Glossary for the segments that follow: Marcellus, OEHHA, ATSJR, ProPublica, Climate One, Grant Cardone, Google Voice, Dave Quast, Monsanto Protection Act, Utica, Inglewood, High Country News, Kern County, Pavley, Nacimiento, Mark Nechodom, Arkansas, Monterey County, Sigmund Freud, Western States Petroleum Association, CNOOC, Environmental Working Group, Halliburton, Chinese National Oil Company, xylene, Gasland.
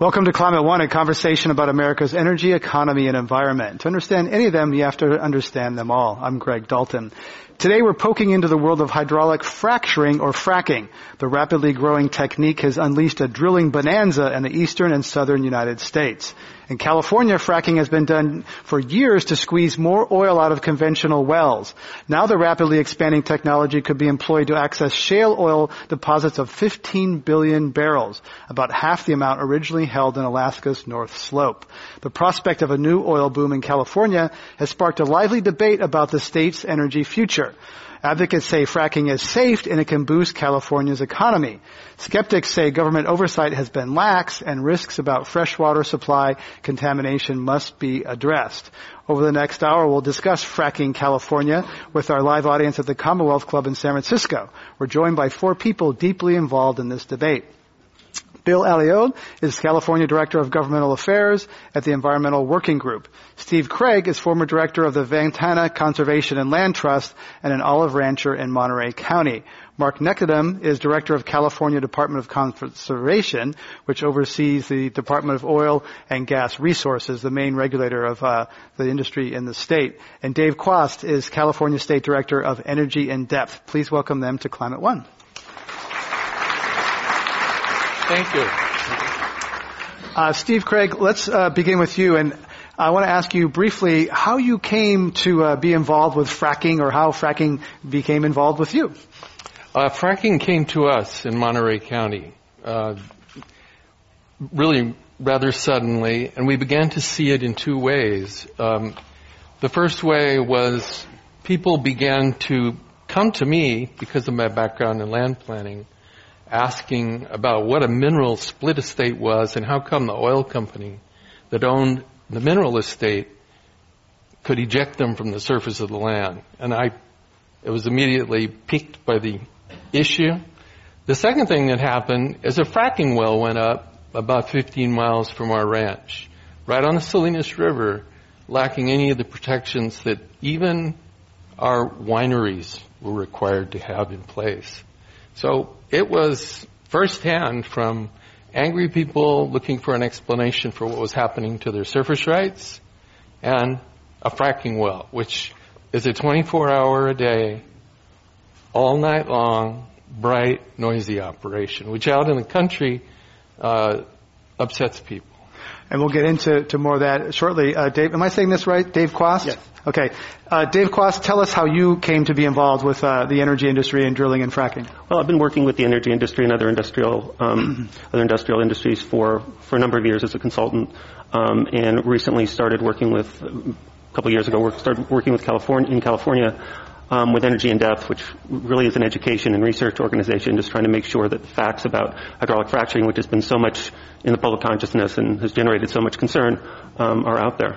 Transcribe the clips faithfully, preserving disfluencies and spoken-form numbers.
Welcome to Climate One, a conversation about America's energy, economy, and environment. To understand any of them, you have to understand them all. I'm Greg Dalton. Today, we're poking into the world of hydraulic fracturing or fracking. The rapidly growing technique has unleashed a drilling bonanza in the eastern and southern United States. In California, fracking has been done for years to squeeze more oil out of conventional wells. Now the rapidly expanding technology could be employed to access shale oil deposits of fifteen billion barrels, about half the amount originally held in Alaska's North Slope. The prospect of a new oil boom in California has sparked a lively debate about the state's energy future. Advocates say fracking is safe and it can boost California's economy. Skeptics say government oversight has been lax and risks about freshwater supply contamination must be addressed. Over the next hour, we'll discuss fracking California with our live audience at the Commonwealth Club in San Francisco. We're joined by four people deeply involved in this debate. Bill Alliot is California Director of Governmental Affairs at the Environmental Working Group. Steve Craig is former Director of the Ventana Conservation and Land Trust and an olive rancher in Monterey County. Mark Nechodom is Director of California Department of Conservation, which oversees the Department of Oil and Gas Resources, the main regulator of uh, the industry in the state. And Dave Quast is California State Director of Energy in Depth. Please welcome them to Climate One. Thank you. Uh, Steve Craig, let's uh, begin with you. And I want to ask you briefly how you came to uh, be involved with fracking, or how fracking became involved with you. Uh, fracking came to us in Monterey County uh, really rather suddenly, and we began to see it in two ways. Um, the first way was people began to come to me, because of my background in land planning, asking about what a mineral split estate was and how come the oil company that owned the mineral estate could eject them from the surface of the land. And I, it was immediately piqued by the issue. The second thing that happened is a fracking well went up about fifteen miles from our ranch, right on the Salinas River, lacking any of the protections that even our wineries were required to have in place. So it was firsthand from angry people looking for an explanation for what was happening to their surface rights, and a fracking well, which is a twenty-four hour a day, all night long, bright, noisy operation, which out in the country uh, upsets people. And we'll get into to more of that shortly. Uh, Dave, am I saying this right? Dave Quast? Yes. Okay. Uh, Dave Quast, tell us how you came to be involved with uh, the energy industry and drilling and fracking. Well, I've been working with the energy industry and other industrial um, other industrial industries for, for a number of years as a consultant, um, and recently started working with, a couple of years ago, work, started working with California in California um, with Energy in Depth, which really is an education and research organization just trying to make sure that facts about hydraulic fracturing, which has been so much in the public consciousness and has generated so much concern, um, are out there.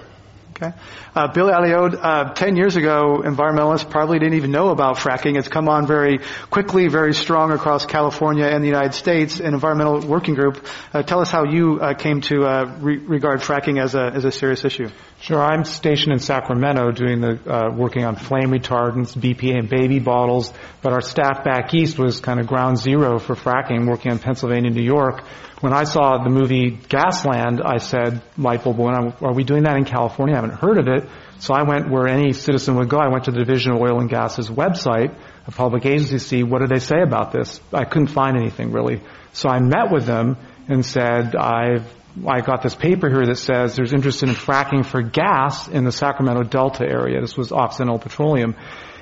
Okay. Uh, Bill Alliot, uh, ten years ago, environmentalists probably didn't even know about fracking. It's come on very quickly, very strong across California and the United States. An environmental working group. Uh, tell us how you uh, came to uh, re- regard fracking as a as a serious issue. Sure. I'm stationed in Sacramento doing the uh, working on flame retardants, B P A, and baby bottles. But our staff back east was kind of ground zero for fracking, working on Pennsylvania, New York. When I saw the movie Gasland, I said, light bulb, are we doing that in California? I haven't heard of it. So I went where any citizen would go. I went to the Division of Oil and Gas's website, a public agency, to see what do they say about this. I couldn't find anything, really. So I met with them and said, I've I got this paper here that says there's interest in fracking for gas in the Sacramento Delta area. This was Occidental Petroleum.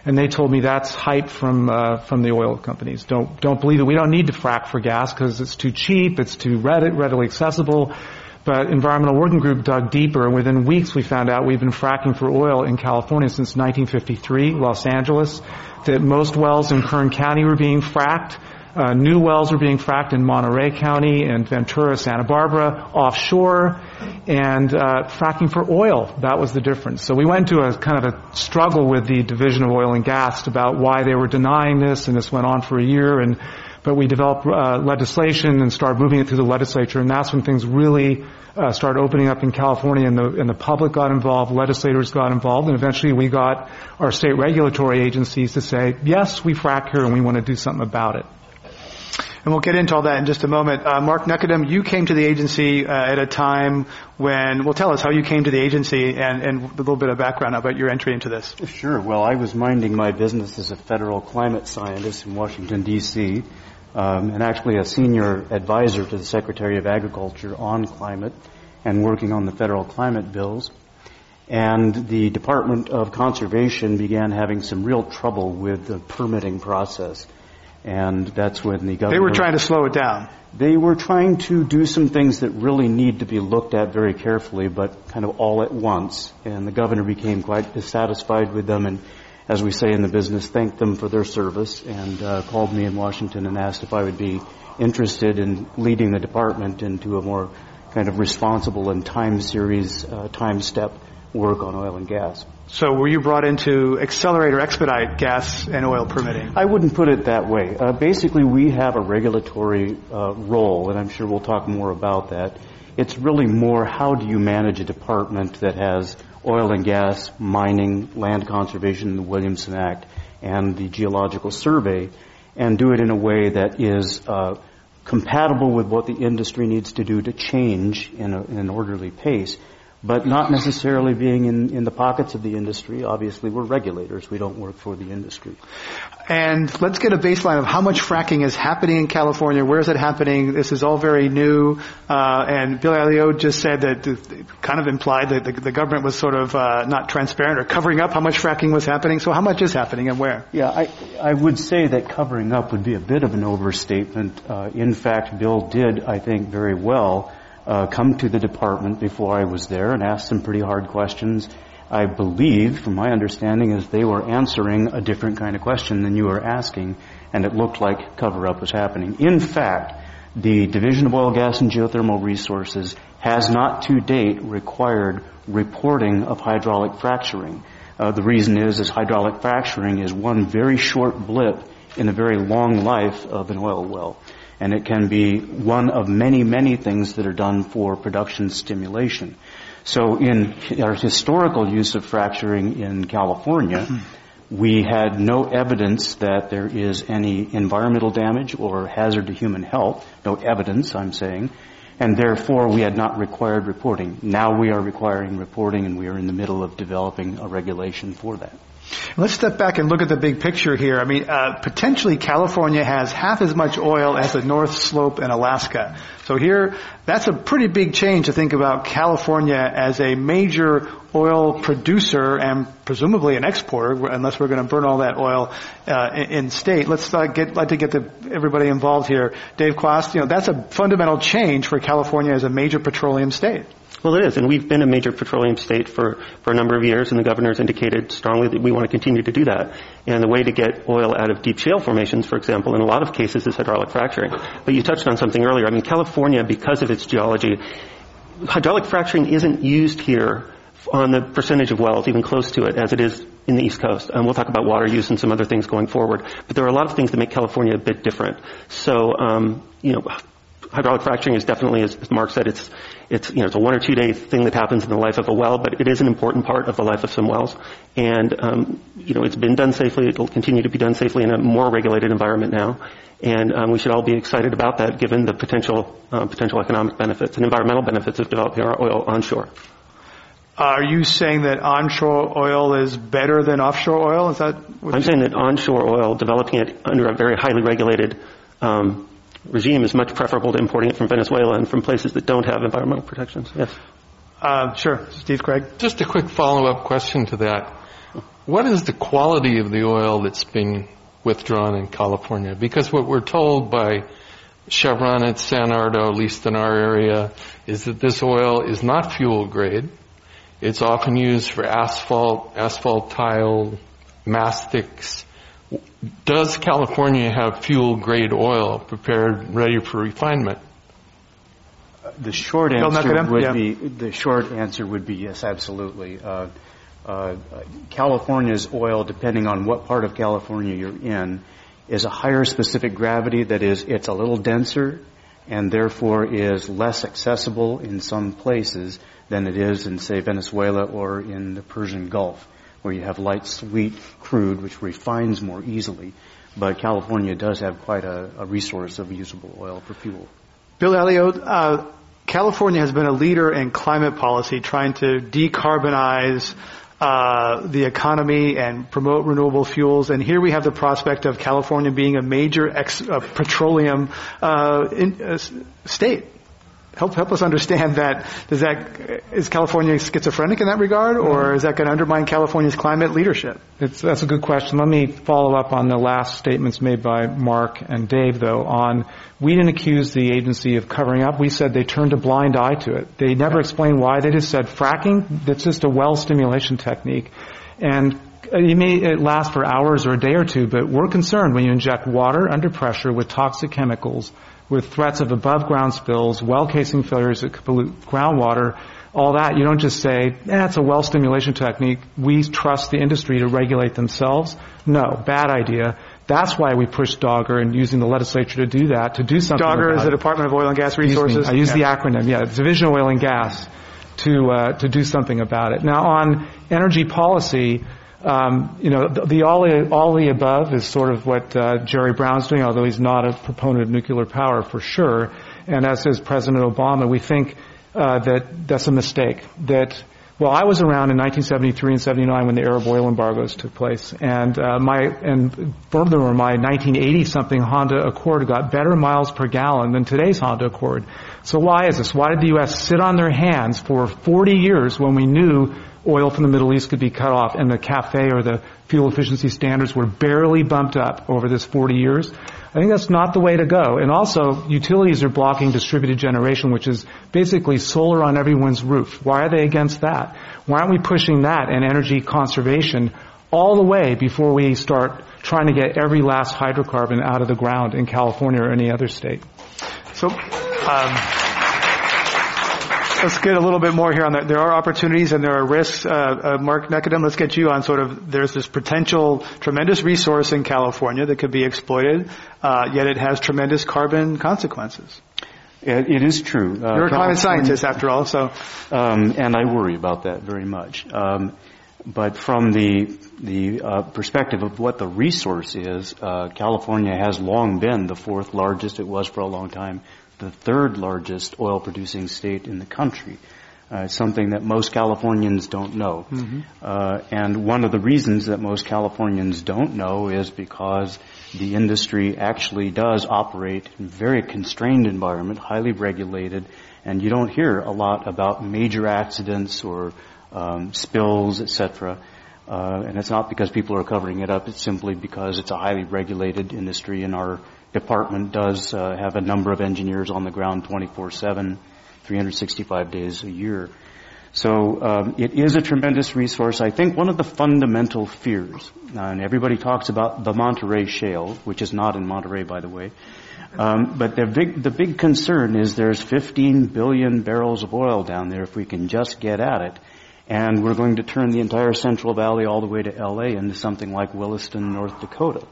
And they told me that's hype from uh, from the oil companies. Don't don't believe it. We don't need to frack for gas because it's too cheap, it's too readily accessible. But Environmental Working Group dug deeper, and within weeks we found out we've been fracking for oil in California since nineteen fifty-three, Los Angeles, that most wells in Kern County were being fracked. Uh, new wells were being fracked in Monterey County and Ventura, Santa Barbara, offshore, and uh, fracking for oil. That was the difference. So we went into a kind of a struggle with the Division of Oil and Gas about why they were denying this, and this went on for a year. And but we developed uh, legislation and started moving it through the legislature, and that's when things really uh, started opening up in California, and the and the public got involved, legislators got involved, and eventually we got our state regulatory agencies to say, yes, we frack here, and we want to do something about it. And we'll get into all that in just a moment. Uh, Mark Nechodom, you came to the agency uh, at a time when, well, tell us how you came to the agency and, and a little bit of background about your entry into this. Sure. Well, I was minding my business as a federal climate scientist in Washington, D C, um, and actually a senior advisor to the Secretary of Agriculture on climate and working on the federal climate bills. And the Department of Conservation began having some real trouble with the permitting process. And that's when the government... They were trying to slow it down. They were trying to do some things that really need to be looked at very carefully, but kind of all at once. And the governor became quite dissatisfied with them and, as we say in the business, thanked them for their service and uh, called me in Washington and asked if I would be interested in leading the department into a more kind of responsible and time series, uh, time step work on oil and gas. So were you brought in to accelerate or expedite gas and oil permitting? I wouldn't put it that way. Uh, basically, we have a regulatory uh, role, and I'm sure we'll talk more about that. It's really more how do you manage a department that has oil and gas, mining, land conservation, the Williamson Act, and the Geological Survey, and do it in a way that is uh, compatible with what the industry needs to do to change in, a, in an orderly pace, but not necessarily being in, in the pockets of the industry. Obviously, we're regulators. We don't work for the industry. And let's get a baseline of how much fracking is happening in California. Where is it happening? This is all very new. Uh, and Bill Alliot just said that it kind of implied that the, the government was sort of uh, not transparent or covering up how much fracking was happening. So how much is happening and where? Yeah, I, I would say that covering up would be a bit of an overstatement. Uh, in fact, Bill did, I think, very well Uh, come to the department before I was there and asked some pretty hard questions. I believe, from my understanding, is they were answering a different kind of question than you were asking, and it looked like cover-up was happening. In fact, the Division of Oil, Gas, and Geothermal Resources has not to date required reporting of hydraulic fracturing. Uh, the reason is, is hydraulic fracturing is one very short blip in the very long life of an oil well. And it can be one of many, many things that are done for production stimulation. So in our historical use of fracturing in California, we had no evidence that there is any environmental damage or hazard to human health, no evidence, I'm saying, and therefore we had not required reporting. Now we are requiring reporting, and we are in the middle of developing a regulation for that. Let's step back and look at the big picture here. I mean, uh, potentially California has half as much oil as the North Slope in Alaska. So here, that's a pretty big change to think about California as a major oil producer and presumably an exporter, unless we're going to burn all that oil uh, in state. Let's uh, get like to get the, everybody involved here. Dave Quast, you know, that's a fundamental change for California as a major petroleum state. Well, it is, and we've been a major petroleum state for, for a number of years, and the governor's indicated strongly that we want to continue to do that. And the way to get oil out of deep shale formations, for example, in a lot of cases is hydraulic fracturing. But you touched on something earlier. I mean, California, because of its geology, hydraulic fracturing isn't used here on the percentage of wells, even close to it, as it is in the East Coast. And we'll talk about water use and some other things going forward. But there are a lot of things that make California a bit different. So, um, you know... hydraulic fracturing is definitely, as Mark said, it's it's you know it's a one or two day thing that happens in the life of a well, but it is an important part of the life of some wells, and um, you know it's been done safely. It'll continue to be done safely in a more regulated environment now, and um, we should all be excited about that, given the potential uh, potential economic benefits and environmental benefits of developing our oil onshore. Are you saying that onshore oil is better than offshore oil? Is that what I'm saying? That onshore oil, developing it under a very highly regulated Um, regime is much preferable to importing it from Venezuela and from places that don't have environmental protections. Yes. Uh, sure. Steve Craig. Just a quick follow-up question to that. What is the quality of the oil that's being withdrawn in California? Because what we're told by Chevron at San Ardo, at least in our area, is that this oil is not fuel grade. It's often used for asphalt, asphalt tile, mastics, does California have fuel-grade oil prepared, ready for refinement? Uh, the short answer would yeah. be the short answer would be yes, absolutely. Uh, uh, California's oil, depending on what part of California you're in, is a higher specific gravity. That is, it's a little denser, and therefore is less accessible in some places than it is in, say, Venezuela or in the Persian Gulf, where you have light, sweet crude, which refines more easily. But California does have quite a, a resource of usable oil for fuel. Bill Alliot, uh, California has been a leader in climate policy, trying to decarbonize uh, the economy and promote renewable fuels. And here we have the prospect of California being a major ex- uh, petroleum uh, in, uh, state. Help help us understand that. Does that is California schizophrenic in that regard, or is that going to undermine California's climate leadership? It's, that's a good question. Let me follow up on the last statements made by Mark and Dave, though. On we didn't accuse the agency of covering up. We said they turned a blind eye to it. They never explained why. They just said fracking. That's just a well stimulation technique, and it may last for hours or a day or two. But we're concerned when you inject water under pressure with toxic chemicals, with threats of above-ground spills, well casing failures that could pollute groundwater, all that. You don't just say, that's eh, a well stimulation technique. We trust the industry to regulate themselves. No, bad idea. That's why we pushed DOGGR and using the legislature to do that, to do something about it. DOGGR is the Department of Oil and Gas Resources. I use yeah. the acronym, yeah, Division of Oil and Gas, to uh, to do something about it. Now, on energy policy, Um, you know, the, the all, all the above is sort of what uh, Jerry Brown's doing, although he's not a proponent of nuclear power for sure. And as is President Obama, we think uh, that that's a mistake. That, well, I was around in nineteen seventy-three and seventy-nine when the Arab oil embargoes took place, and uh, my and furthermore, my nineteen eighty-something Honda Accord got better miles per gallon than today's Honda Accord. So why is this? Why did the U S sit on their hands for forty years when we knew oil from the Middle East could be cut off, and the CAFE, or the fuel efficiency standards, were barely bumped up over this forty years. I think that's not the way to go. And also, utilities are blocking distributed generation, which is basically solar on everyone's roof. Why are they against that? Why aren't we pushing that and energy conservation all the way before we start trying to get every last hydrocarbon out of the ground in California or any other state? So, um let's get a little bit more here on that. There are opportunities and there are risks. Uh, uh, Mark Nechodom, let's get you on sort of, there's this potential tremendous resource in California that could be exploited, uh, yet it has tremendous carbon consequences. It, it is true. Uh, You're a climate scientist after all, so. Um, and I worry about that very much. Um, but from the, the uh, perspective of what the resource is, uh, California has long been the fourth largest. It was for a long time the third largest oil-producing state in the country, uh, something that most Californians don't know. Mm-hmm. Uh, and one of the reasons that most Californians don't know is because the industry actually does operate in a very constrained environment, highly regulated, and you don't hear a lot about major accidents or um, spills, et cetera. Uh, and it's not because people are covering it up. It's simply because it's a highly regulated industry, and our department does uh, have a number of engineers on the ground twenty-four seven, three hundred sixty-five days a year. So um, it is a tremendous resource. I think one of the fundamental fears, and everybody talks about the Monterey Shale, which is not in Monterey, by the way, um, but the big, the big concern is there's fifteen billion barrels of oil down there if we can just get at it. And we're going to turn the entire Central Valley all the way to L A into something like Williston, North Dakota.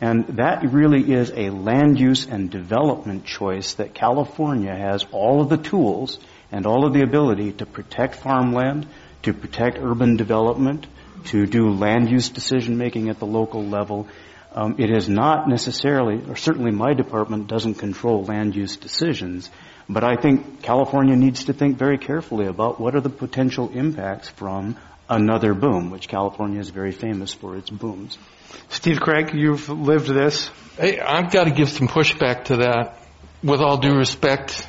And that really is a land use and development choice that California has all of the tools and all of the ability to protect farmland, to protect urban development, to do land use decision making at the local level. Um, it is not necessarily, or certainly my department doesn't control land use decisions, but I think California needs to think very carefully about what are the potential impacts from another boom, which California is very famous for its booms. Steve Craig, you've lived this. Hey, I've got to give some pushback to that. With all due respect,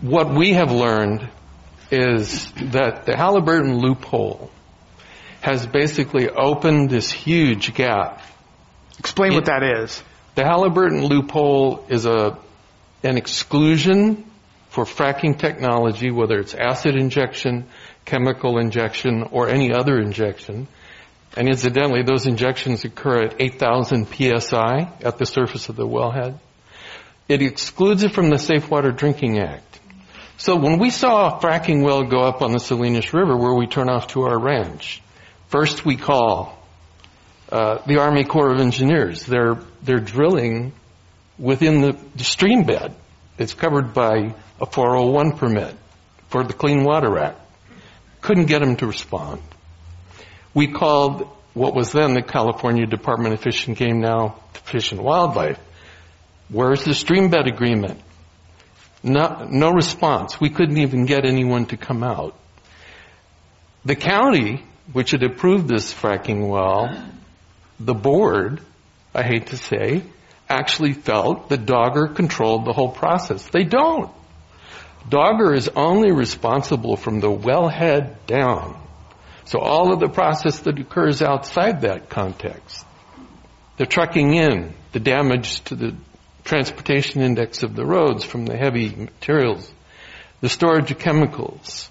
what we have learned is that the Halliburton loophole has basically opened this huge gap. Explain it, what that is. The Halliburton loophole is a an exclusion for fracking technology, whether it's acid injection, chemical injection, or any other injection. And incidentally, those injections occur at eight thousand P S I at the surface of the wellhead. It excludes it from the Safe Water Drinking Act. So when we saw a fracking well go up on the Salinas River where we turn off to our ranch, first we call uh, the Army Corps of Engineers. They're, they're drilling within the, the stream bed. It's covered by a four oh one permit for the Clean Water Act. Couldn't get them to respond. We called what was then the California Department of Fish and Game, now Fish and Wildlife. Where's the streambed agreement? No, no response. We couldn't even get anyone to come out. The county, which had approved this fracking well, the board, I hate to say, actually felt that DOGGR controlled the whole process. They don't. DOGGR is only responsible from the wellhead down. So all of the process that occurs outside that context, the trucking in, the damage to the transportation index of the roads from the heavy materials, the storage of chemicals,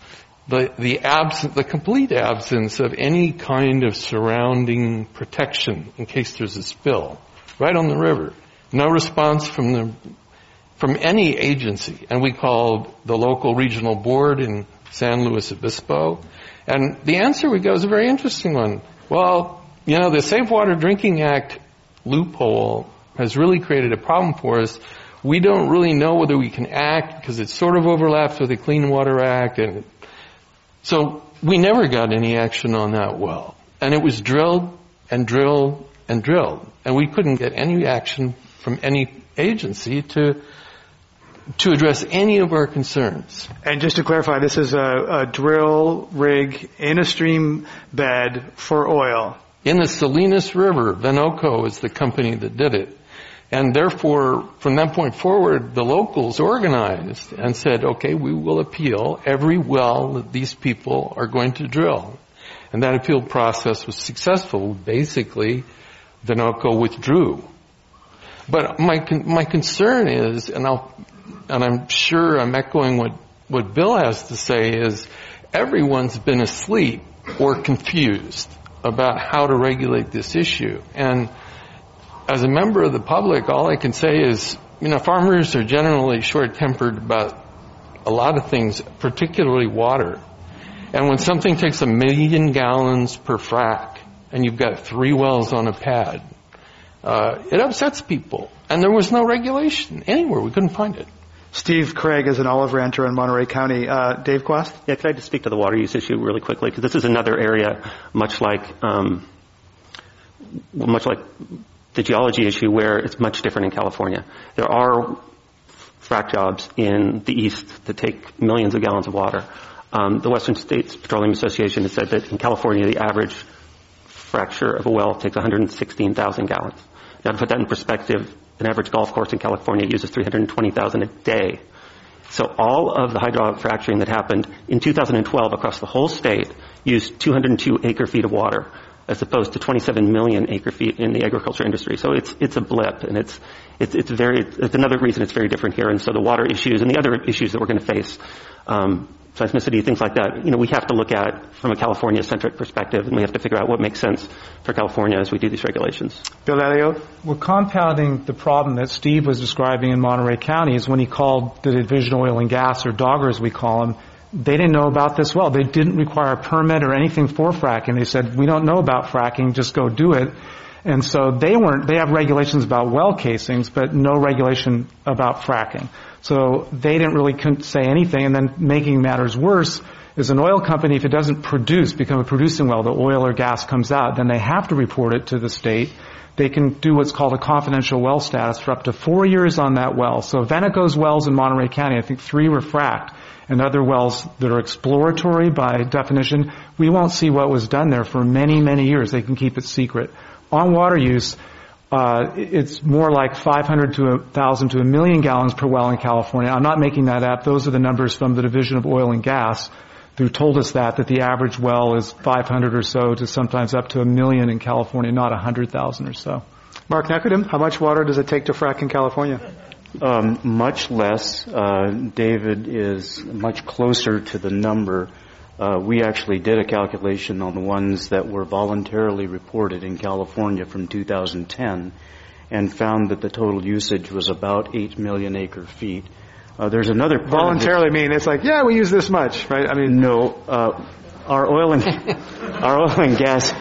the, the absence, the complete absence of any kind of surrounding protection in case there's a spill, right on the river. No response from the, from any agency. And we called the local regional board in San Luis Obispo. And the answer we got was a very interesting one. Well, you know, the Safe Water Drinking Act loophole has really created a problem for us. We don't really know whether we can act because it sort of overlaps with the Clean Water Act. And so we never got any action on that well. And it was drilled and drilled and drilled. And we couldn't get any action from any agency to to address any of our concerns. And just to clarify, this is a, a drill rig in a stream bed for oil. In the Salinas River, Venoco is the company that did it. And therefore, from that point forward, the locals organized and said, okay, we will appeal every well that these people are going to drill. And that appeal process was successful. Basically, Venoco withdrew. But my con- my concern is, and I'll And I'm sure I'm echoing what, what Bill has to say, is everyone's been asleep or confused about how to regulate this issue. And as a member of the public, all I can say is, you know, farmers are generally short-tempered about a lot of things, particularly water. And when something takes a million gallons per frac and you've got three wells on a pad, uh, it upsets people. And there was no regulation anywhere. We couldn't find it. Steve Craig is an olive rancher in Monterey County. Uh, Dave Quast? Yeah, could I just speak to the water use issue really quickly? Because this is another area, much like um, much like the geology issue, where it's much different in California. There are frac jobs in the east that take millions of gallons of water. Um, the Western States Petroleum Association has said that in California, the average fracture of a well takes one hundred sixteen thousand gallons. Now, to put that in perspective, an average golf course in California uses three hundred twenty thousand a day. So all of the hydraulic fracturing that happened in two thousand twelve across the whole state used two hundred two acre-feet of water as opposed to twenty-seven million acre-feet in the agriculture industry. So it's it's a blip, and it's it's it's very it's another reason it's very different here. And so the water issues and the other issues that we're going to face, um, seismicity, things like that, you know, we have to look at from a California-centric perspective, and we have to figure out what makes sense for California as we do these regulations. Bill Alliot? We're compounding the problem that Steve was describing in Monterey County is when he called the Division of Oil and Gas, or DOGGR as we call them, they didn't know about this well. They didn't require a permit or anything for fracking. They said, we don't know about fracking, just go do it. And so they weren't, they have regulations about well casings, but no regulation about fracking. So they didn't really say anything. And then making matters worse is an oil company, if it doesn't produce, become a producing well, the oil or gas comes out, then they have to report it to the state. They can do what's called a confidential well status for up to four years on that well. So Veneco's wells in Monterey County, I think three were fracked, and other wells that are exploratory by definition, we won't see what was done there for many, many years. They can keep it secret. On water use, uh, it's more like five hundred to one thousand to a million gallons per well in California. I'm not making that up. Those are the numbers from the Division of Oil and Gas who told us that, that the average well is five hundred or so to sometimes up to a million in California, not one hundred thousand or so. Mark Nechodom, how much water does it take to frack in California? Um, much less. Uh, David is much closer to the number. Uh, we actually did a calculation on the ones that were voluntarily reported in California from two thousand ten and found that the total usage was about eight million acre feet. Uh, there's another part voluntarily mean it's like, yeah, we use this much, right? I mean, no, uh, our oil and our oil and gas.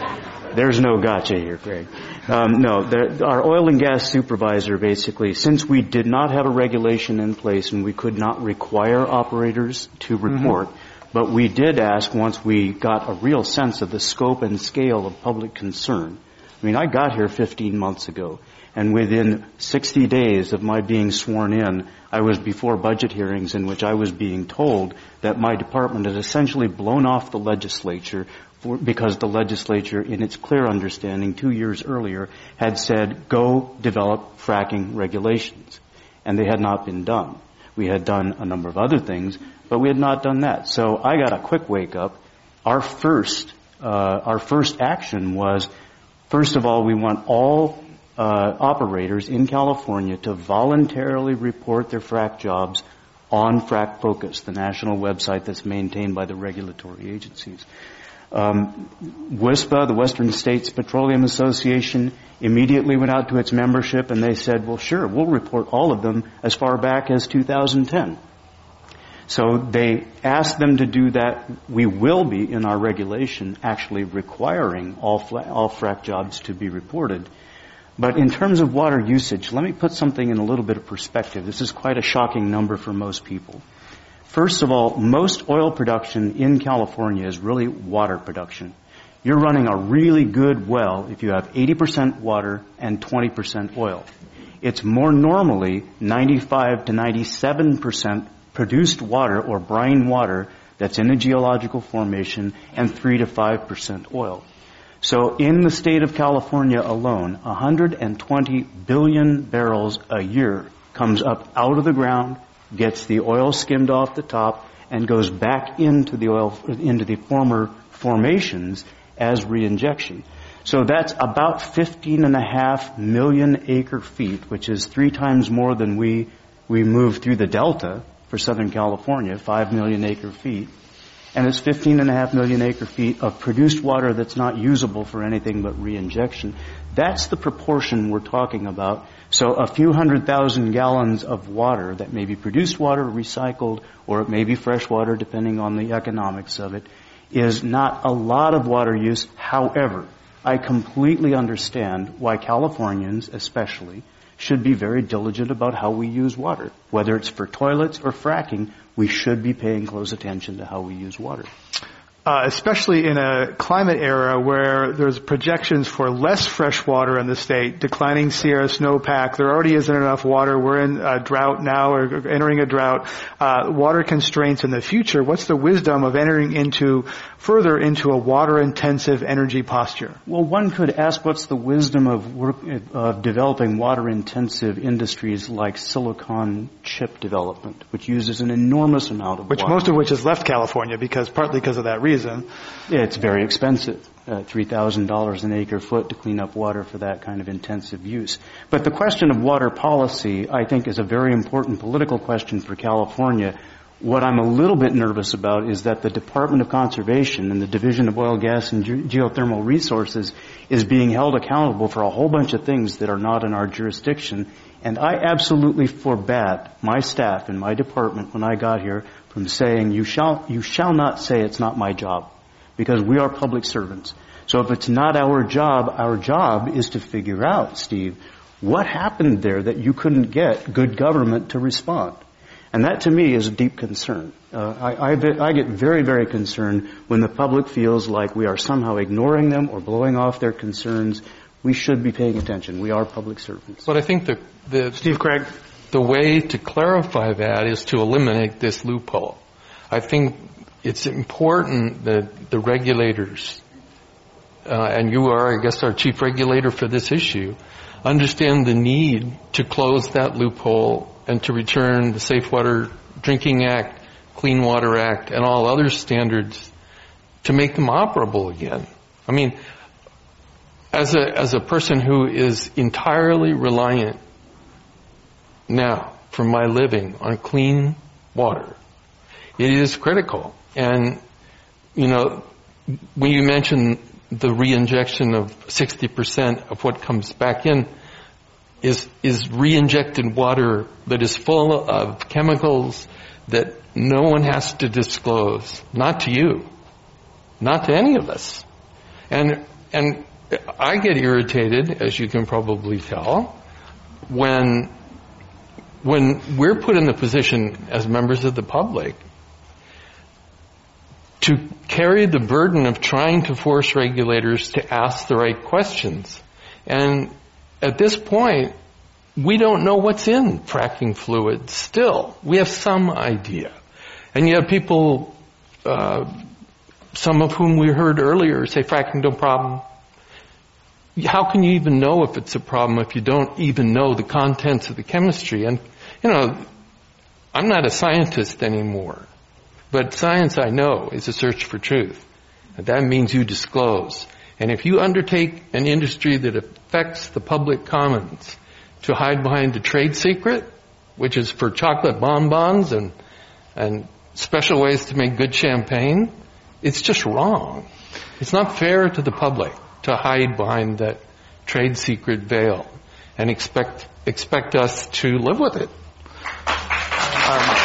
There's no gotcha here, Greg. Um, no, there, our oil and gas supervisor basically, since we did not have a regulation in place and we could not require operators to report, mm-hmm. but we did ask once we got a real sense of the scope and scale of public concern. I mean, I got here fifteen months ago, and within sixty days of my being sworn in, I was before budget hearings in which I was being told that my department had essentially blown off the legislature for, because the legislature, in its clear understanding, two years earlier, had said, go develop fracking regulations. And they had not been done. We had done a number of other things, but we had not done that. So I got a quick wake-up. Our first, uh, our first action was, first of all, we want all uh, operators in California to voluntarily report their frack jobs on FRAC Focus, the national website that's maintained by the regulatory agencies. Um, WISPA, the Western States Petroleum Association, immediately went out to its membership and they said, well, sure, we'll report all of them as far back as two thousand ten. So they asked them to do that. We will be, in our regulation, actually requiring all, fla- all frac jobs to be reported. But in terms of water usage, let me put something in a little bit of perspective. This is quite a shocking number for most people. First of all, most oil production in California is really water production. You're running a really good well if you have eighty percent water and twenty percent oil. It's more normally ninety-five to ninety-seven percent produced water or brine water that's in a geological formation and three to five percent oil. So in the state of California alone, one hundred twenty billion barrels a year comes up out of the ground, gets the oil skimmed off the top, and goes back into the oil, into the former formations as reinjection. So that's about fifteen and a half million acre feet, which is three times more than we, we move through the Delta for Southern California, five million acre feet, and it's fifteen and a half million acre feet of produced water that's not usable for anything but reinjection. That's the proportion we're talking about. So a few hundred thousand gallons of water that may be produced water, recycled, or it may be fresh water, depending on the economics of it, is not a lot of water use. However, I completely understand why Californians especially should be very diligent about how we use water. Whether it's for toilets or fracking, we should be paying close attention to how we use water. Uh, especially in a climate era where there's projections for less fresh water in the state, declining Sierra snowpack, there already isn't enough water, we're in a drought now, or entering a drought, uh, water constraints in the future, what's the wisdom of entering into, further into a water-intensive energy posture? Well, one could ask what's the wisdom of work, of developing water-intensive industries like silicon chip development, which uses an enormous amount of which, water. Which most of which has left California because, partly because of that reason. Reason. It's very expensive, uh, three thousand dollars an acre foot to clean up water for that kind of intensive use. But the question of water policy, I think, is a very important political question for California. What I'm a little bit nervous about is that the Department of Conservation and the Division of Oil, Gas, and Ge- Geothermal Resources is being held accountable for a whole bunch of things that are not in our jurisdiction. And I absolutely forbade my staff in my department when I got here from saying, you shall, you shall not say it's not my job, because we are public servants. So if it's not our job, our job is to figure out, Steve, what happened there that you couldn't get good government to respond? And that, to me, is a deep concern. Uh, I, I, I get very, very concerned when the public feels like we are somehow ignoring them or blowing off their concerns. We should be paying attention. We are public servants. But I think the, the Steve Craig, the way to clarify that is to eliminate this loophole. I think it's important that the regulators, uh, and you are, I guess, our chief regulator for this issue, understand the need to close that loophole and to return the Safe Water Drinking Act, Clean Water Act, and all other standards to make them operable again. I mean, as a, as a person who is entirely reliant now, for my living, on clean water, it is critical. And you know, when you mention the reinjection of sixty percent of what comes back in, is is reinjected water that is full of chemicals that no one has to disclose, not to you, not to any of us. And and I get irritated, as you can probably tell, when when we're put in the position as members of the public to carry the burden of trying to force regulators to ask the right questions. And at this point, we don't know what's in fracking fluid still. We have some idea. And you have people, uh, some of whom we heard earlier, say fracking, no problem. How can you even know if it's a problem if you don't even know the contents of the chemistry? And, you know, I'm not a scientist anymore, but science, I know, is a search for truth. And that means you disclose. And if you undertake an industry that affects the public commons to hide behind a trade secret, which is for chocolate bonbons and and special ways to make good champagne, it's just wrong. It's not fair to the public to hide behind that trade secret veil and expect expect us to live with it. Um,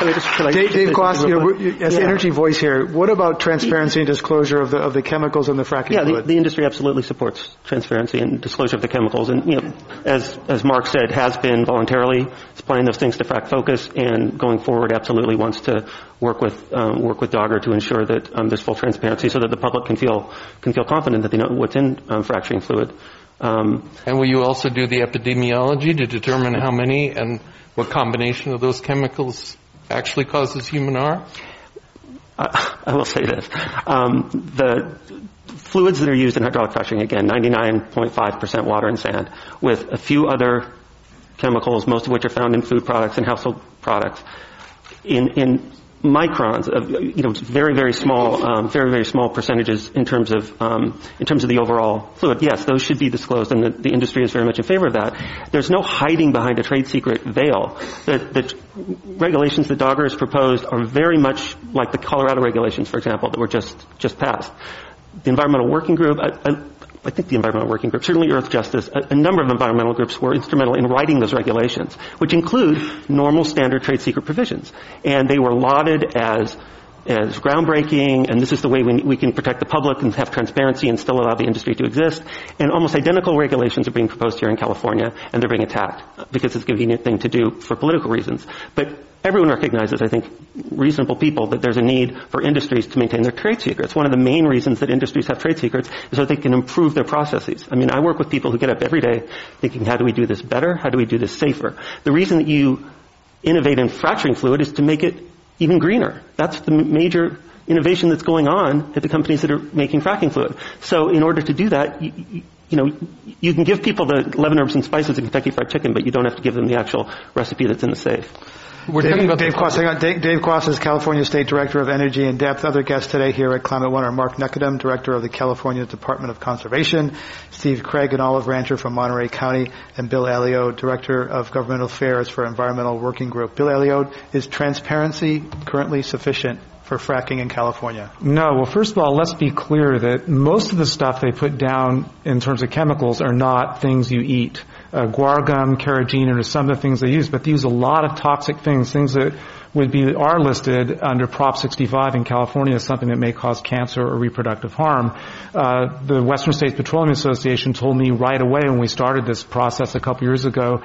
Like, Dave, Dave Quast, you know, as yeah. Energy Voice here, what about transparency and disclosure of the of the chemicals and the fracking? Yeah, the, the industry absolutely supports transparency and disclosure of the chemicals, and you know, as as Mark said, has been voluntarily supplying those things to FRAC Focus, and going forward, absolutely wants to work with um, work with DOGGR to ensure that um, there's full transparency, so that the public can feel can feel confident that they know what's in um, fracturing fluid. Um, and will you also do the epidemiology to determine how many and what combination of those chemicals actually causes human harm? I, I will say this. Um, the fluids that are used in hydraulic fracturing, again, ninety-nine point five percent water and sand, with a few other chemicals, most of which are found in food products and household products, in, in microns of, you know, very, very small, um, very, very small percentages in terms of, um, in terms of the overall fluid. Yes, those should be disclosed, and the, the industry is very much in favor of that. There's no hiding behind a trade secret veil. The, the regulations that DOGGR has proposed are very much like the Colorado regulations, for example, that were just, just passed. The Environmental Working Group, I, I, I think the Environmental Working Group, certainly Earth Justice, a, a number of environmental groups were instrumental in writing those regulations, which include normal standard trade secret provisions. And they were lauded as as groundbreaking, and this is the way we, we can protect the public and have transparency and still allow the industry to exist. And almost identical regulations are being proposed here in California, and they're being attacked because it's a convenient thing to do for political reasons. But everyone recognizes, I think, reasonable people, that there's a need for industries to maintain their trade secrets. One of the main reasons that industries have trade secrets is so they can improve their processes. I mean, I work with people who get up every day thinking, how do we do this better? How do we do this safer? The reason that you innovate in fracturing fluid is to make it even greener. That's the major innovation that's going on at the companies that are making fracking fluid. So in order to do that, you, you, you know, you can give people the eleven herbs and spices in Kentucky Fried Chicken, but you don't have to give them the actual recipe that's in the safe. We're Dave, talking about Dave Quast. Hang on. Dave, Dave Quast is California State Director of Energy in Depth. Other guests today here at Climate One are Mark Nechodom, Director of the California Department of Conservation, Steve Craig, an olive rancher from Monterey County, and Bill Alliot, Director of Governmental Affairs for Environmental Working Group. Bill Alliot, is transparency currently sufficient for fracking in California? No. Well, first of all, let's be clear that most of the stuff they put down in terms of chemicals are not things you eat. Uh, guar gum, carrageenan, or some of the things they use, but they use a lot of toxic things, things that would be are listed under Prop sixty-five in California as something that may cause cancer or reproductive harm. Uh, the Western States Petroleum Association told me right away when we started this process a couple years ago,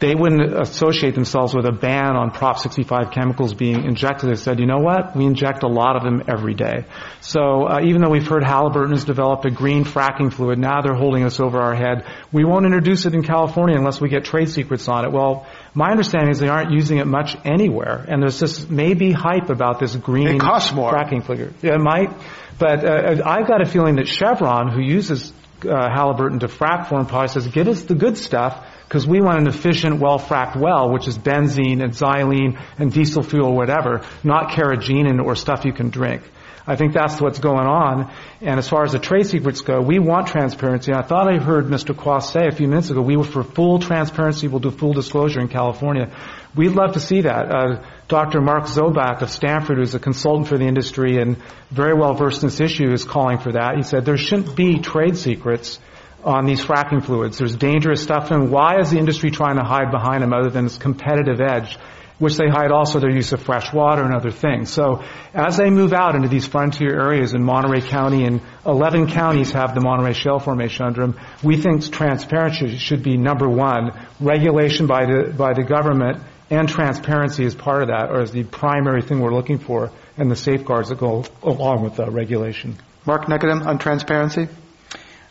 they wouldn't associate themselves with a ban on Prop sixty-five chemicals being injected. They said, you know what? We inject a lot of them every day. So uh, even though we've heard Halliburton has developed a green fracking fluid, now they're holding us over our head. We won't introduce it in California unless we get trade secrets on it. Well, my understanding is they aren't using it much anywhere, and there's this maybe hype about this green it costs more. fracking fluid. Yeah, it might, but uh, I've got a feeling that Chevron, who uses uh, Halliburton to frack for, probably says, give us the good stuff, because we want an efficient, well-fracked well, which is benzene and xylene and diesel fuel or whatever, not carrageenan or stuff you can drink. I think that's what's going on. And as far as the trade secrets go, we want transparency. And I thought I heard Mister Quast say a few minutes ago, we were for full transparency, we'll do full disclosure in California. We'd love to see that. Uh, Doctor Mark Zoback of Stanford, who's a consultant for the industry and very well versed in this issue, is calling for that. He said there shouldn't be trade secrets on these fracking fluids. There's dangerous stuff, and why is the industry trying to hide behind them other than its competitive edge, which they hide also their use of fresh water and other things. So as they move out into these frontier areas in Monterey County, and eleven counties have the Monterey Shale Formation under them, we think transparency should be number one. Regulation by the, by the government and transparency is part of that, or is the primary thing we're looking for, and the safeguards that go along with the regulation. Mark Nechodom, on transparency?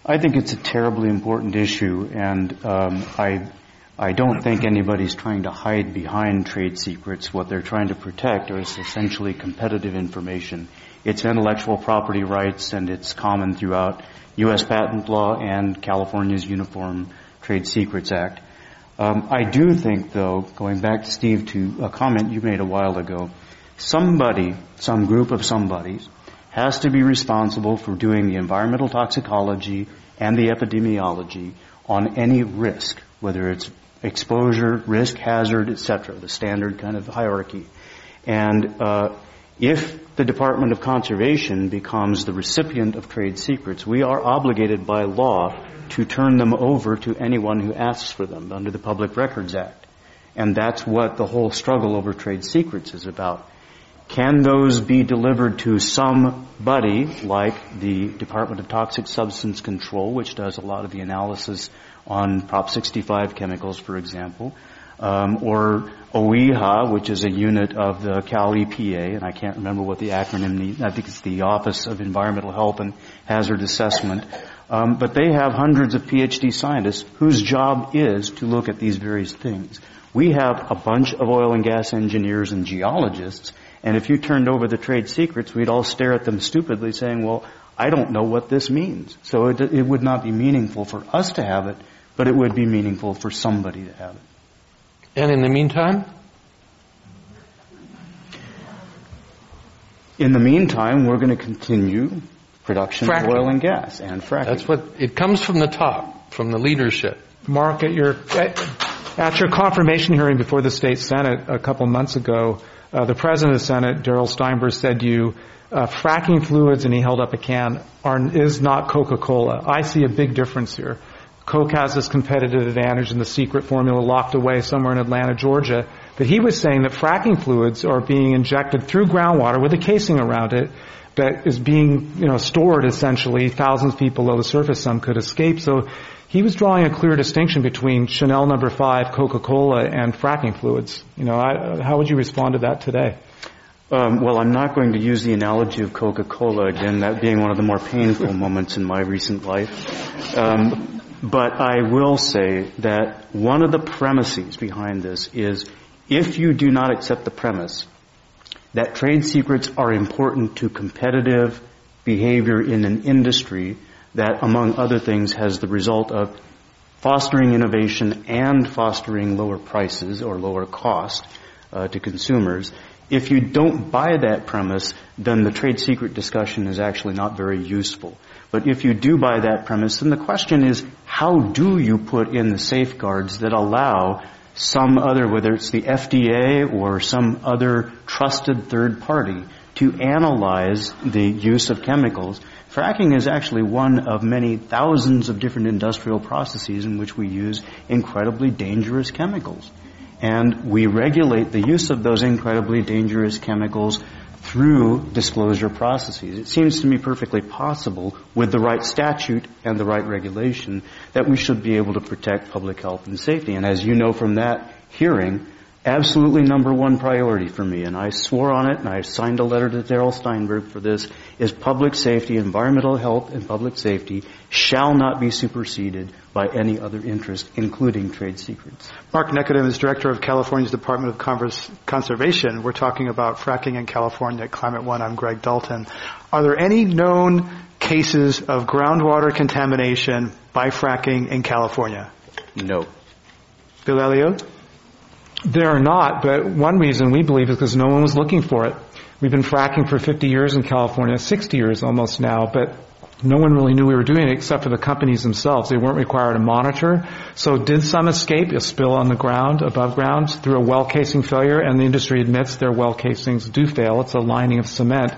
I think it's a terribly important issue, and um, I I don't think anybody's trying to hide behind trade secrets. What they're trying to protect is essentially competitive information. It's intellectual property rights, and it's common throughout U S patent law and California's Uniform Trade Secrets Act. Um, I do think, though, going back, to Steve, to a comment you made a while ago, somebody, some group of somebody, has to be responsible for doing the environmental toxicology and the epidemiology on any risk, whether it's exposure, risk, hazard, et cetera, the standard kind of hierarchy. And uh, if the Department of Conservation becomes the recipient of trade secrets, we are obligated by law to turn them over to anyone who asks for them under the Public Records Act. And that's what the whole struggle over trade secrets is about. Can those be delivered to somebody like the Department of Toxic Substance Control, which does a lot of the analysis on Prop sixty-five chemicals, for example, um, or O E H A, which is a unit of the Cal E P A, and I can't remember what the acronym needs. I think it's the Office of Environmental Health and Hazard Assessment. Um, but they have hundreds of P H D scientists whose job is to look at these various things. We have a bunch of oil and gas engineers and geologists, and if you turned over the trade secrets, we'd all stare at them stupidly saying, well, I don't know what this means. So it, it would not be meaningful for us to have it, but it would be meaningful for somebody to have it. And in the meantime? In the meantime, we're going to continue production fracking of oil and gas and fracking. That's what, it comes from the top, from the leadership. Mark, at your, at your confirmation hearing before the State Senate a couple months ago, Uh, the President of the Senate, Darrell Steinberg, said to you, uh, fracking fluids, and he held up a can, are, is not Coca-Cola. I see a big difference here. Coke has this competitive advantage in the secret formula locked away somewhere in Atlanta, Georgia. But he was saying that fracking fluids are being injected through groundwater with a casing around it that is being, you know, stored essentially thousands of feet below the surface. Some could escape. So he was drawing a clear distinction between Chanel number five, Coca-Cola, and fracking fluids. You know, I, how would you respond to that today? Um, well, I'm not going to use the analogy of Coca-Cola again, that being one of the more painful moments in my recent life. Um, but I will say that one of the premises behind this is, if you do not accept the premise that trade secrets are important to competitive behavior in an industry that, among other things, has the result of fostering innovation and fostering lower prices or lower cost uh, to consumers. If you don't buy that premise, then the trade secret discussion is actually not very useful. But if you do buy that premise, then the question is, how do you put in the safeguards that allow some other, whether it's the F D A or some other trusted third party, to analyze the use of chemicals? Fracking is actually one of many thousands of different industrial processes in which we use incredibly dangerous chemicals. And we regulate the use of those incredibly dangerous chemicals through disclosure processes. It seems to me perfectly possible, with the right statute and the right regulation, that we should be able to protect public health and safety. And as you know from that hearing, absolutely number one priority for me, and I swore on it, and I signed a letter to Darrell Steinberg for this, is public safety, environmental health, and public safety shall not be superseded by any other interest, including trade secrets. Mark Nechodom is Director of California's Department of Converse, Conservation. We're talking about fracking in California at Climate One. I'm Greg Dalton. Are there any known cases of groundwater contamination by fracking in California? No. Bill Alliot? There are not, but one reason we believe is because no one was looking for it. We've been fracking for fifty years in California, sixty years almost now, but No one really knew we were doing it except for the companies themselves. They weren't required to monitor. So did some escape, a spill on the ground, above ground, through a well casing failure, and the industry admits their well casings do fail. It's a lining of cement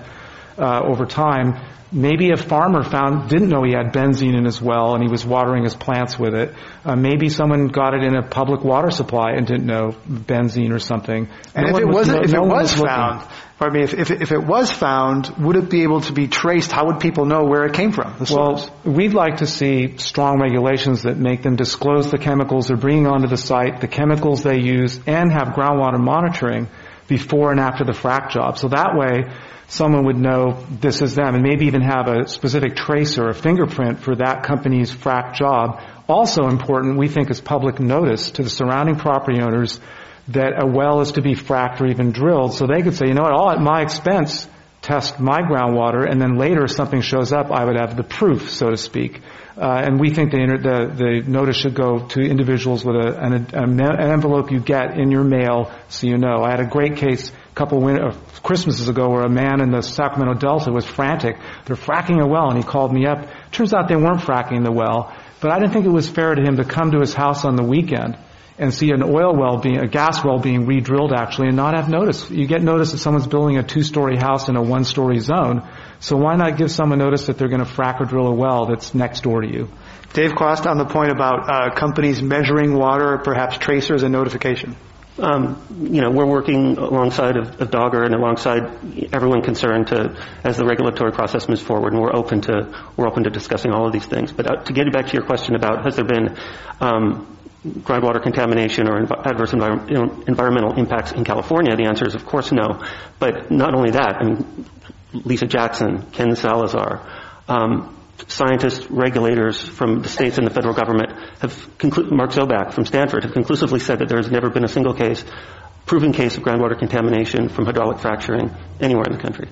uh, over time. Maybe a farmer found didn't know he had benzene in his well and he was watering his plants with it. Uh, maybe someone got it in a public water supply and didn't know benzene or something. And no if it wasn't, was, no, if no it was, was found, pardon me, if, if, if it was found, would it be able to be traced? How would people know where it came from? Well, we'd like to see strong regulations that make them disclose the chemicals they're bringing onto the site, the chemicals they use, and have groundwater monitoring before and after the frack job. So that way, someone would know this is them, and maybe even have a specific trace or a fingerprint for that company's frack job. Also important, we think, is public notice to the surrounding property owners that a well is to be fracked or even drilled, so they could say, you know what, all at my expense, test my groundwater, and then later if something shows up, I would have the proof, so to speak. Uh, and we think the, the, the notice should go to individuals with a, an, an envelope you get in your mail so you know. I had a great case a couple of win- uh, Christmases ago where a man in the Sacramento Delta was frantic. They're fracking a well, and he called me up. Turns out they weren't fracking the well, but I didn't think it was fair to him to come to his house on the weekend and see an oil well being, a gas well being re-drilled actually and not have notice. You get notice that someone's building a two-story house in a one-story zone, so why not give someone notice that they're going to frack or drill a well that's next door to you? Dave Quast, on the point about uh, companies measuring water, perhaps tracers and notification. Um, you know, we're working alongside of, of DOGGR and alongside everyone concerned to, as the regulatory process moves forward, and we're open to we're open to discussing all of these things. But uh, to get back to your question about has there been um, groundwater contamination or env- adverse envir- you know, environmental impacts in California, the answer is of course no. But not only that, I mean, Lisa Jackson, Ken Salazar, um, scientists, regulators from the states and the federal government have conclu- Mark Zoback from Stanford have conclusively said that there has never been a single case, proven case of groundwater contamination from hydraulic fracturing anywhere in the country.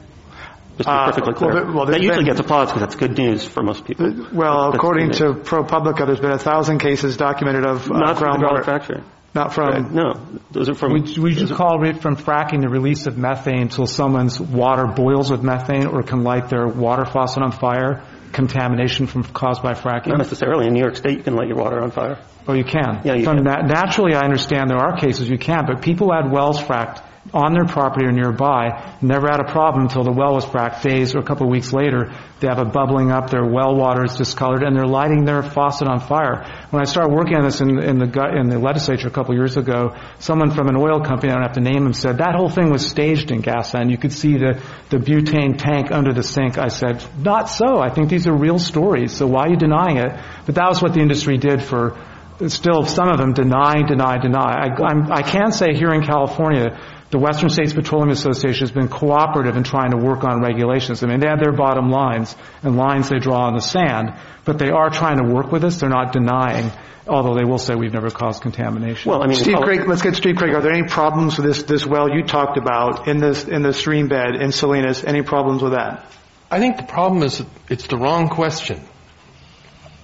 Just to be uh, perfectly clear. Well, well, that usually been, gets applause because that's good news for most people. Well, that's according to ProPublica, there's been a thousand cases documented of uh, Not groundwater hydraulic fracturing. Not from... Right. No. Those are from... Would, would you call it from fracking the release of methane until someone's water boils with methane or can light their water faucet on fire? Contamination from caused by fracking? Not necessarily. In New York State, you can light your water on fire. Oh, you can? Yeah, you from can. Na- naturally, I understand there are cases you can, but people had wells fracked on their property or nearby, never had a problem until the well was fracked days or a couple of weeks later. They have a bubbling up, their well water is discolored, and they're lighting their faucet on fire. When I started working on this in, in, the, in the legislature a couple of years ago, someone from an oil company, I don't have to name him, said that whole thing was staged in Gasland. You could see the, the butane tank under the sink. I said, not so. I think these are real stories, so why are you denying it? But that was what the industry did for still some of them, deny, deny, deny. I, I'm, I can say here in California, the Western States Petroleum Association has been cooperative in trying to work on regulations. I mean, they have their bottom lines and lines they draw on the sand, but they are trying to work with us. They're not denying, although they will say we've never caused contamination. Well, I mean, Steve Craig, let's get Steve Craig. Are there any problems with this, this well you talked about in this, in the stream bed in Salinas? Any problems with that? I think the problem is it's the wrong question.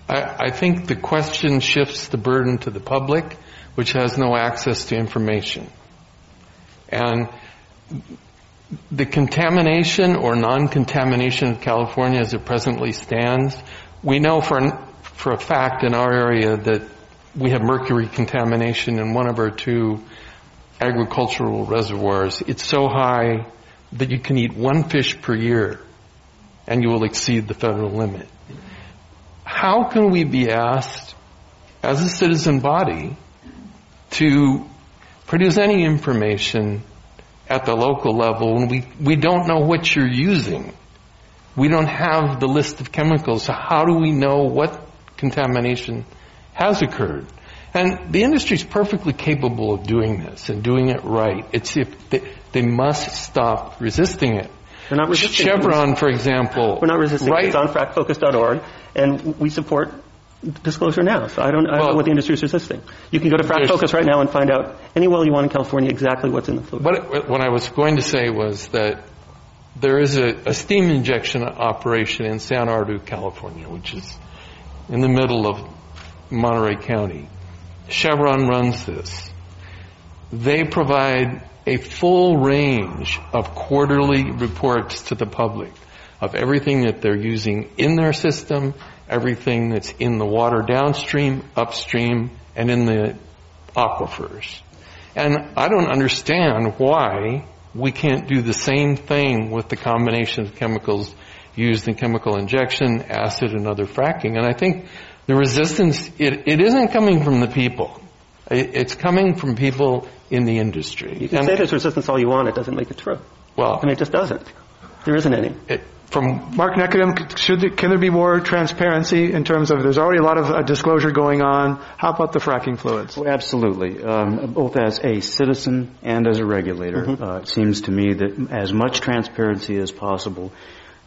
I, I think the question shifts the burden to the public, which has no access to information. And the contamination or non-contamination of California as it presently stands, we know for for a fact in our area that we have mercury contamination in one of our two agricultural reservoirs. It's so high that you can eat one fish per year and you will exceed the federal limit. How can we be asked as a citizen body to produce any information at the local level and we, we don't know what you're using? We don't have the list of chemicals. So how do we know what contamination has occurred? And the industry's perfectly capable of doing this and doing it right. It's if they, they must stop resisting it. We're not resisting Chevron, it. for example. We're not resisting right? it. It's on frac focus dot org, and we support disclosure now. So I don't, I well, don't know what the industry is resisting. You can go to FRAC Focus right now and find out any well you want in California exactly what's in the fluid. What, what I was going to say was that there is a, a steam injection operation in San Ardo, California, which is in the middle of Monterey County. Chevron runs this. They provide a full range of quarterly reports to the public. of everything that they're using in their system, everything that's in the water downstream, upstream, and in the aquifers. And I don't understand why we can't do the same thing with the combination of chemicals used in chemical injection, acid, and other fracking. And I think the resistance, it, it isn't coming from the people. It, it's coming from people in the industry. You can and, say there's resistance all you want. It doesn't make it true. Well, I mean, it just doesn't. There isn't any. It, from Mark Nechodom, should there, can there be more transparency in terms of there's already a lot of uh, disclosure going on? How about the fracking fluids? Well, absolutely. Um, both as a citizen and as a regulator, mm-hmm. uh, it seems to me that as much transparency as possible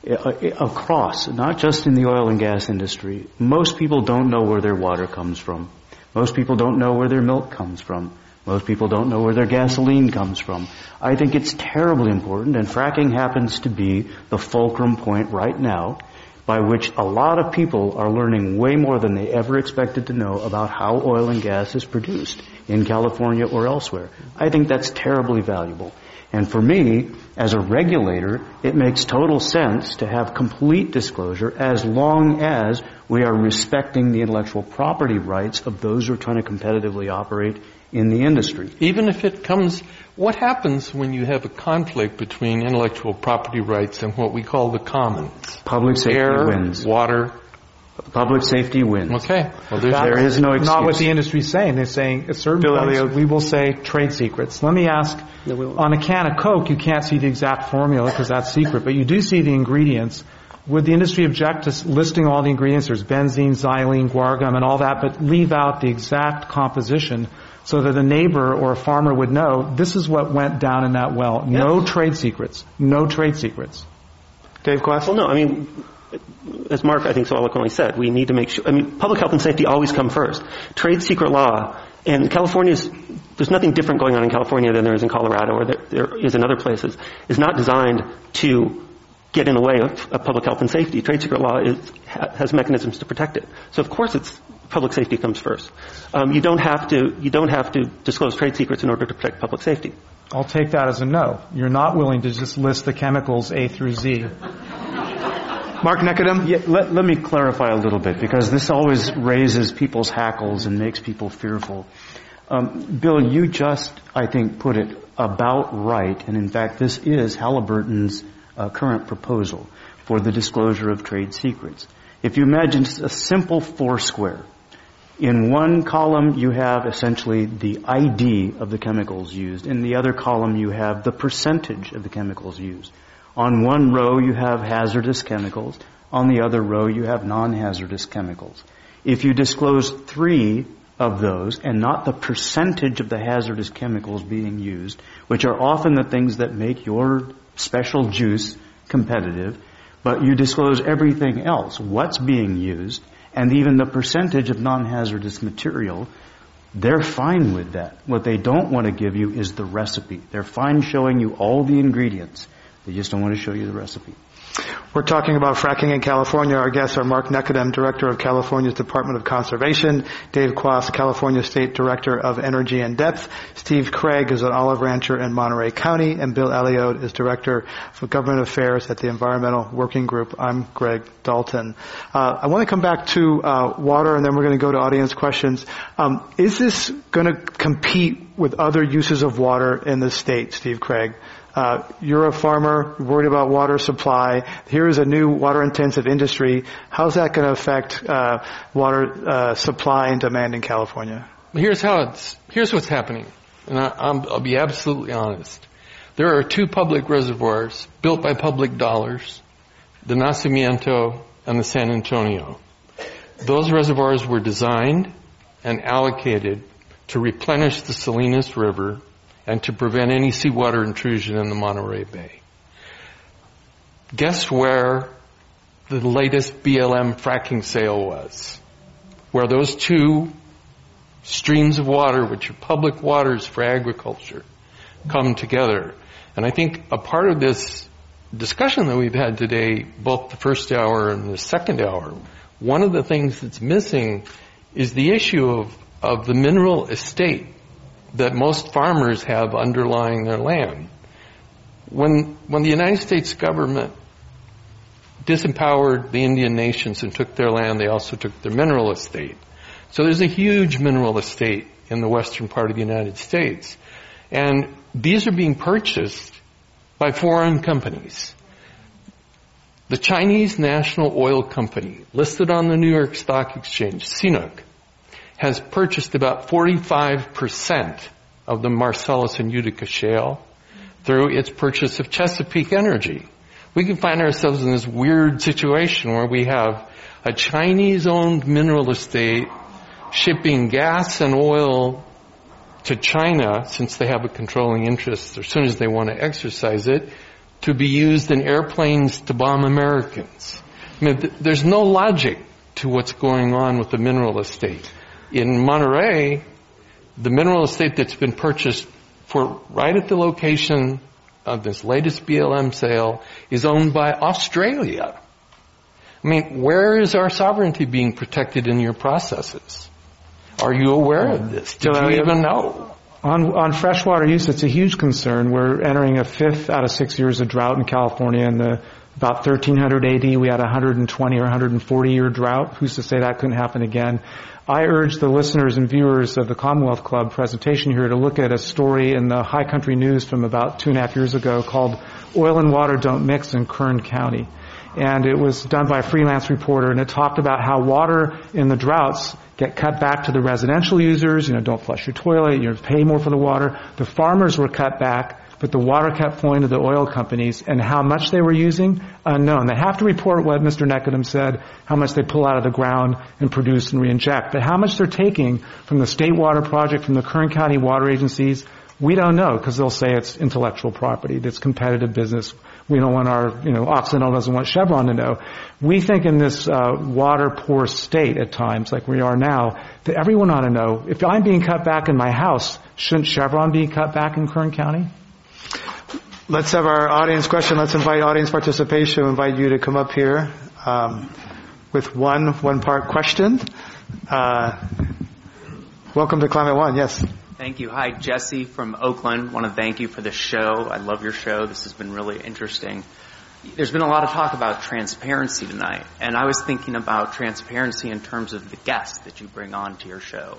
uh, across, not just in the oil and gas industry, most people don't know where their water comes from. Most people don't know where their milk comes from. Most people don't know where their gasoline comes from. I think it's terribly important, and fracking happens to be the fulcrum point right now by which a lot of people are learning way more than they ever expected to know about how oil and gas is produced in California or elsewhere. I think that's terribly valuable. And for me, as a regulator, it makes total sense to have complete disclosure as long as we are respecting the intellectual property rights of those who are trying to competitively operate in the industry. Even if it comes, what happens when you have a conflict between intellectual property rights and what we call the commons? Public safety Air, wins. Water. Public safety wins. Okay. Well, there is no excuse. Not what the industry is saying. They're saying at certain points we will say trade secrets. Let me ask, on a can of Coke, you can't see the exact formula because that's secret, but you do see the ingredients. Would the industry object to listing all the ingredients? There's benzene, xylene, guar gum, and all that, but leave out the exact composition so that a neighbor or a farmer would know this is what went down in that well. Yes. No trade secrets. No trade secrets. Dave Quast? Well, no, I mean, as Mark, I think, so eloquently said, we need to make sure, I mean, public health and safety always come first. Trade secret law, and California's, there's nothing different going on in California than there is in Colorado or there, there is in other places. It's not designed to get in the way of, of public health and safety. Trade secret law is, has mechanisms to protect it. So, of course, it's public safety comes first. Um, you don't have to you don't have to disclose trade secrets in order to protect public safety. I'll take that as a no. You're not willing to just list the chemicals A through Z. Mark Nechodom? Yeah, let, let me clarify a little bit, because this always raises people's hackles and makes people fearful. Um, Bill, you just, I think, put it about right, and in fact, this is Halliburton's uh, current proposal for the disclosure of trade secrets. If you imagine a simple four square, in one column you have essentially the I D of the chemicals used. In the other column you have the percentage of the chemicals used. On one row you have hazardous chemicals. On the other row you have non-hazardous chemicals. If you disclose three of those and not the percentage of the hazardous chemicals being used, which are often the things that make your special juice competitive, but you disclose everything else, what's being used, and even the percentage of non-hazardous material, they're fine with that. What they don't want to give you is the recipe. They're fine showing you all the ingredients. They just don't want to show you the recipe. We're talking about fracking in California. Our guests are Mark Nechodom, Director of California's Department of Conservation, Dave Quast, California State Director of Energy in Depth, Steve Craig is an olive rancher in Monterey County, and Bill Alliot is Director of Government Affairs at the Environmental Working Group. I'm Greg Dalton. Uh, I want to come back to uh, water, and then we're going to go to audience questions. Um, is this going to compete with other uses of water in the state, Steve Craig? Uh, you're a farmer, you're worried about water supply. Here is a new water-intensive industry. How's that going to affect uh, water uh, supply and demand in California? Here's how it's. Here's what's happening, and I, I'm, I'll be absolutely honest. There are two public reservoirs built by public dollars, the Nacimiento and the San Antonio. Those reservoirs were designed and allocated to replenish the Salinas River and to prevent any seawater intrusion in the Monterey Bay. Guess where the latest B L M fracking sale was? Where those two streams of water, which are public waters for agriculture, come together. And I think a part of this discussion that we've had today, both the first hour and the second hour, one of the things that's missing is the issue of, of the mineral estate that most farmers have underlying their land. When when the United States government disempowered the Indian nations and took their land, they also took their mineral estate. So there's a huge mineral estate in the western part of the United States. And these are being purchased by foreign companies. The Chinese National Oil Company, listed on the New York Stock Exchange, CNOOC, has purchased about forty-five percent of the Marcellus and Utica shale through its purchase of Chesapeake Energy. We can find ourselves in this weird situation where we have a Chinese-owned mineral estate shipping gas and oil to China, since they have a controlling interest, as soon as they want to exercise it, to be used in airplanes to bomb Americans. I mean, th- there's no logic to what's going on with the mineral estate. In Monterey, the mineral estate that's been purchased for right at the location of this latest B L M sale is owned by Australia. I mean, where is our sovereignty being protected in your processes? Are you aware of this? Do you even know? On, on freshwater use, it's a huge concern. We're entering a fifth out of six years of drought in California. In the, about thirteen hundred A D, we had a one hundred twenty or one hundred forty year drought. Who's to say that couldn't happen again? I urge the listeners and viewers of the Commonwealth Club presentation here to look at a story in the High Country News from about two and a half years ago called Oil and Water Don't Mix in Kern County. And it was done by a freelance reporter, and it talked about how water in the droughts get cut back to the residential users. You know, don't flush your toilet, you pay more for the water. The farmers were cut back, but the water kept flowing to the oil companies, and how much they were using, unknown. They have to report what Mister Nechodom said, how much they pull out of the ground and produce and reinject. But how much they're taking from the state water project, from the Kern County water agencies, we don't know, because they'll say it's intellectual property, that's competitive business. We don't want our, you know, Occidental doesn't want Chevron to know. We think in this uh, water-poor state at times, like we are now, that everyone ought to know, if I'm being cut back in my house, shouldn't Chevron be cut back in Kern County? Let's have our audience question. Let's invite audience participation. We'll invite you to come up here um, with one one-part question. Uh, welcome to Climate One. Yes. Thank you. Hi, Jesse from Oakland. I want to thank you for the show. I love your show. This has been really interesting. There's been a lot of talk about transparency tonight, and I was thinking about transparency in terms of the guests that you bring on to your show.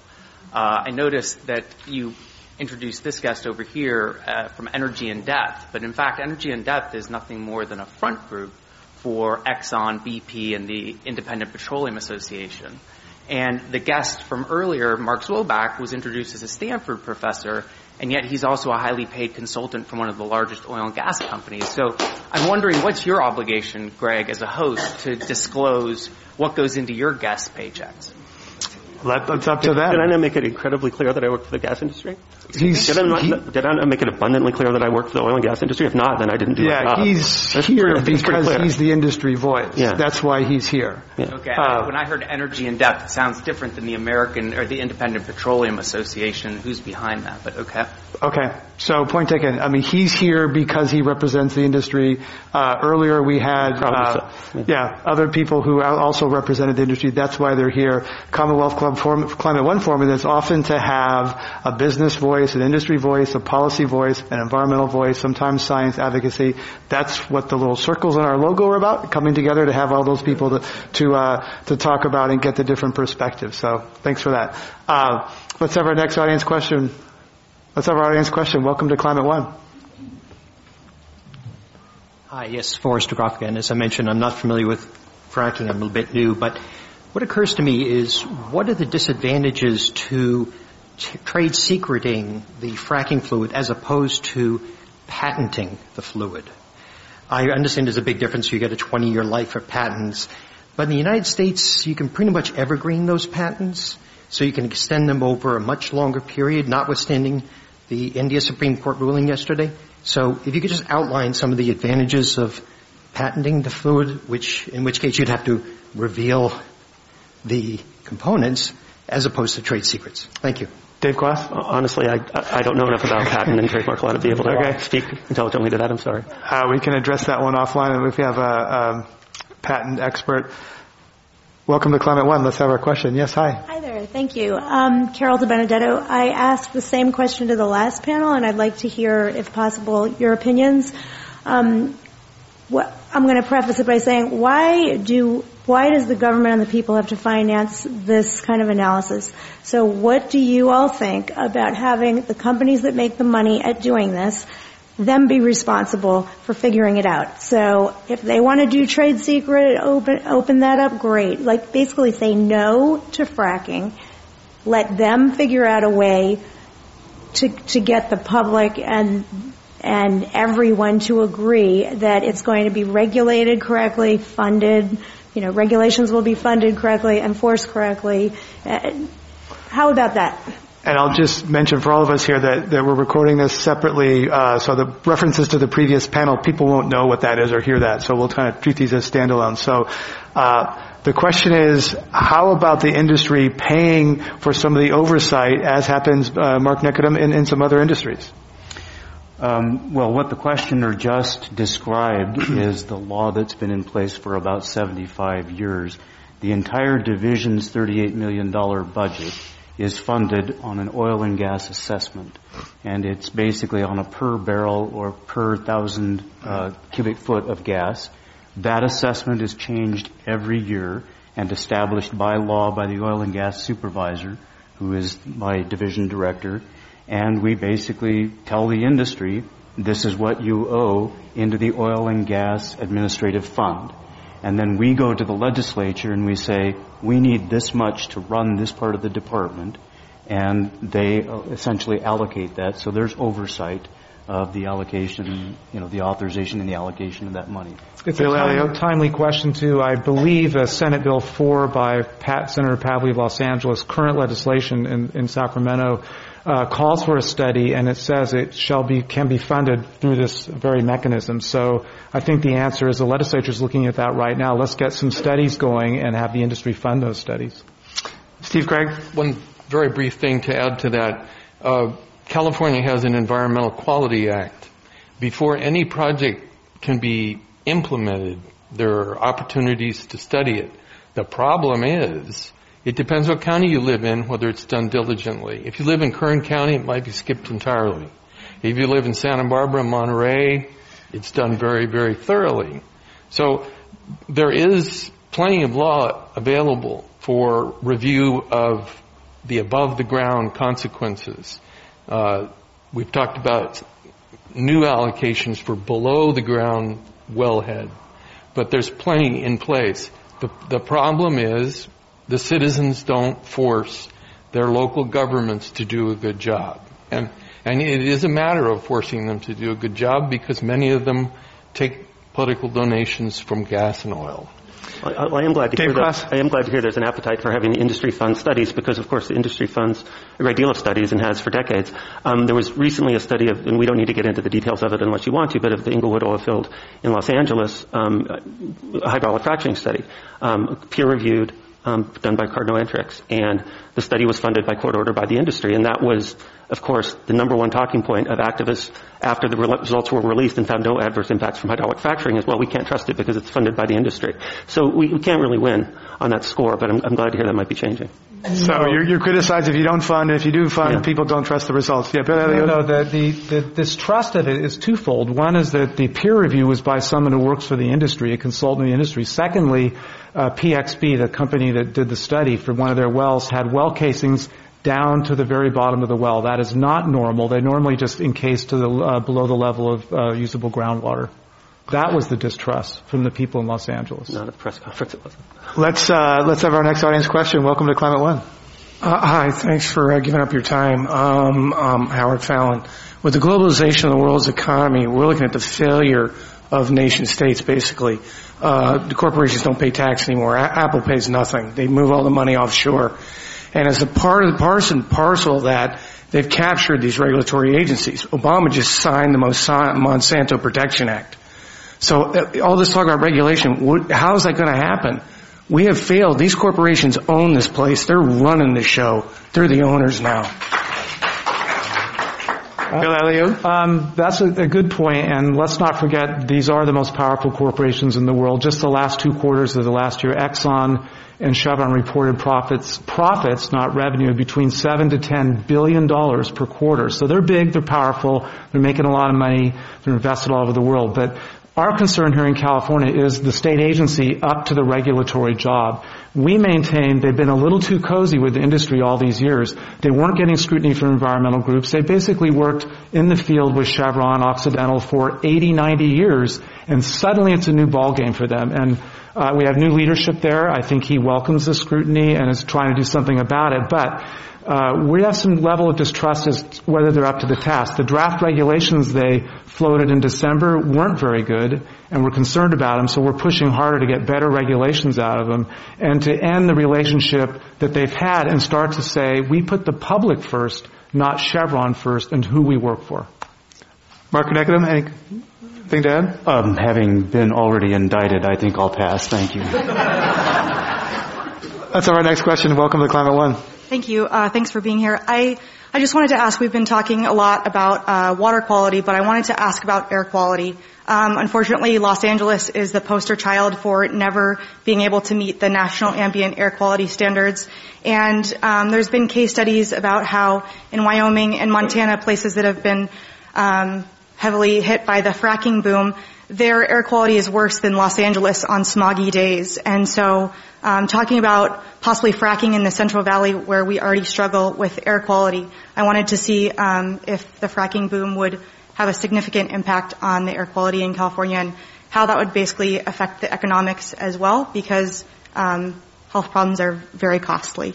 Uh, I noticed that you introduced this guest over here uh, from Energy in Depth, but in fact, Energy in Depth is nothing more than a front group for Exxon, B P, and the Independent Petroleum Association. And the guest from earlier, Mark Zoback, was introduced as a Stanford professor, and yet he's also a highly paid consultant from one of the largest oil and gas companies. So I'm wondering, what's your obligation, Greg, as a host, to disclose what goes into your guest paychecks? Well, that's up to them. Did I not make it incredibly clear that I work for the gas industry? He's, did, I not, he, did I not make it abundantly clear that I work for the oil and gas industry? If not, then I didn't do yeah, my job. Yeah, he's that's here pretty, because he's the industry voice. Yeah. That's why he's here. Yeah. Okay. Uh, when I heard Energy in Depth, it sounds different than the American or the Independent Petroleum Association. Who's behind that? But okay. Okay. So point taken. I mean, he's here because he represents the industry. Uh, earlier we had uh, so. yeah. yeah other people who also represented the industry. That's why they're here. Commonwealth Club form, Climate One formula is often to have a business voice, an industry voice, a policy voice, an environmental voice, sometimes science, advocacy. That's what the little circles in our logo are about, coming together to have all those people to to, uh, to talk about and get the different perspectives. So thanks for that. Uh, let's have our next audience question. Let's have our audience question. Welcome to Climate One. Hi, yes, Forrest DeGroff again. As I mentioned, I'm not familiar with fracking. I'm a little bit new, but what occurs to me is, what are the disadvantages to t- trade secreting the fracking fluid as opposed to patenting the fluid? I understand there's a big difference. You get a twenty-year life for patents. But in the United States, you can pretty much evergreen those patents, so you can extend them over a much longer period, notwithstanding the India Supreme Court ruling yesterday. So if you could just outline some of the advantages of patenting the fluid, which in which case you'd have to reveal the components as opposed to trade secrets. Thank you. Dave Quast? Honestly, I I don't know enough about patent and trademark law to be able to okay. speak intelligently to that. I'm sorry. Uh, we can address that one offline if we have a, a patent expert. Welcome to Climate One. Let's have our question. Yes, hi. Hi there. Thank you. Um, Carol DiBenedetto. I asked the same question to the last panel, and I'd like to hear, if possible, your opinions. Um, what, I'm going to preface it by saying, why do why does the government and the people have to finance this kind of analysis? So what do you all think about having the companies that make the money at doing this, them be responsible for figuring it out? So if they want to do trade secret, open open that up, great. Like, basically say no to fracking. Let them figure out a way to to get the public and and everyone to agree that it's going to be regulated correctly, funded, you know, regulations will be funded correctly, enforced correctly. Uh, how about that? And I'll just mention for all of us here that, that we're recording this separately, uh, so the references to the previous panel, people won't know what that is or hear that, so we'll kind of treat these as standalone. So uh the question is, how about the industry paying for some of the oversight, as happens, uh, Mark Nechodom, in, in some other industries? Um, well, what the questioner just described is the law that's been in place for about seventy-five years. The entire division's thirty-eight million dollars budget is funded on an oil and gas assessment, and it's basically on a per barrel or per thousand uh, cubic foot of gas. That assessment is changed every year and established by law by the oil and gas supervisor, who is my division director, and we basically tell the industry, this is what you owe into the oil and gas administrative fund. And then we go to the legislature and we say, we need this much to run this part of the department, and they essentially allocate that, so there's oversight of the allocation, you know, the authorization and the allocation of that money. It's a timely, timely question to, I believe, a Senate Bill four by Pat, Senator Pavley of Los Angeles. Current legislation in, in Sacramento uh, calls for a study, and it says it shall be can be funded through this very mechanism. So I think the answer is the legislature is looking at that right now. Let's get some studies going and have the industry fund those studies. Steve Craig, one very brief thing to add to that. Uh, California has an Environmental Quality Act. Before any project can be implemented, there are opportunities to study it. The problem is, it depends what county you live in, whether it's done diligently. If you live in Kern County, it might be skipped entirely. If you live in Santa Barbara, Monterey, it's done very, very thoroughly. So there is plenty of law available for review of the above-the-ground consequences. Uh, we've talked about new allocations for below-the-ground wellhead, but there's plenty in place. The, the problem is the citizens don't force their local governments to do a good job. And, and it is a matter of forcing them to do a good job because many of them take political donations from gas and oil. I, I, am glad to hear that. I am glad to hear there's an appetite for having industry fund studies because, of course, the industry funds a great deal of studies and has for decades. Um, there was recently a study of, and we don't need to get into the details of it unless you want to, but of the Inglewood oil field in Los Angeles, um, a hydraulic fracturing study, um, peer-reviewed, um, done by Cardinal Entrex. And the study was funded by court order by the industry, and that was, of course, the number one talking point of activists after the results were released and found no adverse impacts from hydraulic fracturing is, well, we can't trust it because it's funded by the industry. So we, we can't really win on that score, but I'm, I'm glad to hear that might be changing. So you're, you're criticized if you don't fund, and if you do fund, yeah. people don't trust the results. Yeah, but you know, the, the, the, this trust of it is twofold. One is that the peer review was by someone who works for the industry, a consultant in the industry. Secondly, uh, P X B, the company that did the study for one of their wells, had well casings down to the very bottom of the well. That is not normal. They normally just encase to the uh, below the level of uh, usable groundwater. That was the distrust from the people in Los Angeles. Not at the press conference, it wasn't. Let's, uh, let's have our next audience question. Welcome to Climate One. Uh, hi, thanks for uh, giving up your time. Um, um, Howard Fallon. With the globalization of the world's economy, we're looking at the failure of nation states, basically. Uh, the corporations don't pay tax anymore. A- Apple pays nothing. They move all the money offshore. And as a part of the parson parcel of that, they've captured these regulatory agencies. Obama just signed the Monsanto Protection Act. So all this talk about regulation, how is that going to happen? We have failed. These corporations own this place. They're running the show. They're the owners now. Bill Alliot? Um, that's a, a good point, and let's not forget these are the most powerful corporations in the world. Just the last two quarters of the last year, Exxon and Chevron reported profits, profits, not revenue, between seven to ten billion dollars per quarter. So they're big, they're powerful, they're making a lot of money, they're invested all over the world. But Our concern here in California is the state agency up to the regulatory job. We maintain they've been a little too cozy with the industry all these years. They weren't getting scrutiny from environmental groups. They basically worked in the field with Chevron, Occidental for eighty, ninety years, and suddenly it's a new ballgame for them. And uh, we have new leadership there. I think he welcomes the scrutiny and is trying to do something about it. But Uh, we have some level of distrust as to whether they're up to the task. The draft regulations they floated in December weren't very good, and we're concerned about them, so we're pushing harder to get better regulations out of them and to end the relationship that they've had and start to say, we put the public first, not Chevron first, and who we work for. Mark Nechodom, anything to add? Um, having been already indicted, I think I'll pass. Thank you. That's our next question. Welcome to Climate One. Thank you. Uh, thanks for being here. I, I just wanted to ask, we've been talking a lot about uh, water quality, but I wanted to ask about air quality. Um, unfortunately, Los Angeles is the poster child for never being able to meet the national ambient air quality standards. And um, there's been case studies about how in Wyoming and Montana, places that have been um, heavily hit by the fracking boom, their air quality is worse than Los Angeles on smoggy days. And so um, talking about possibly fracking in the Central Valley where we already struggle with air quality, I wanted to see um, if the fracking boom would have a significant impact on the air quality in California and how that would basically affect the economics as well, because um, health problems are very costly.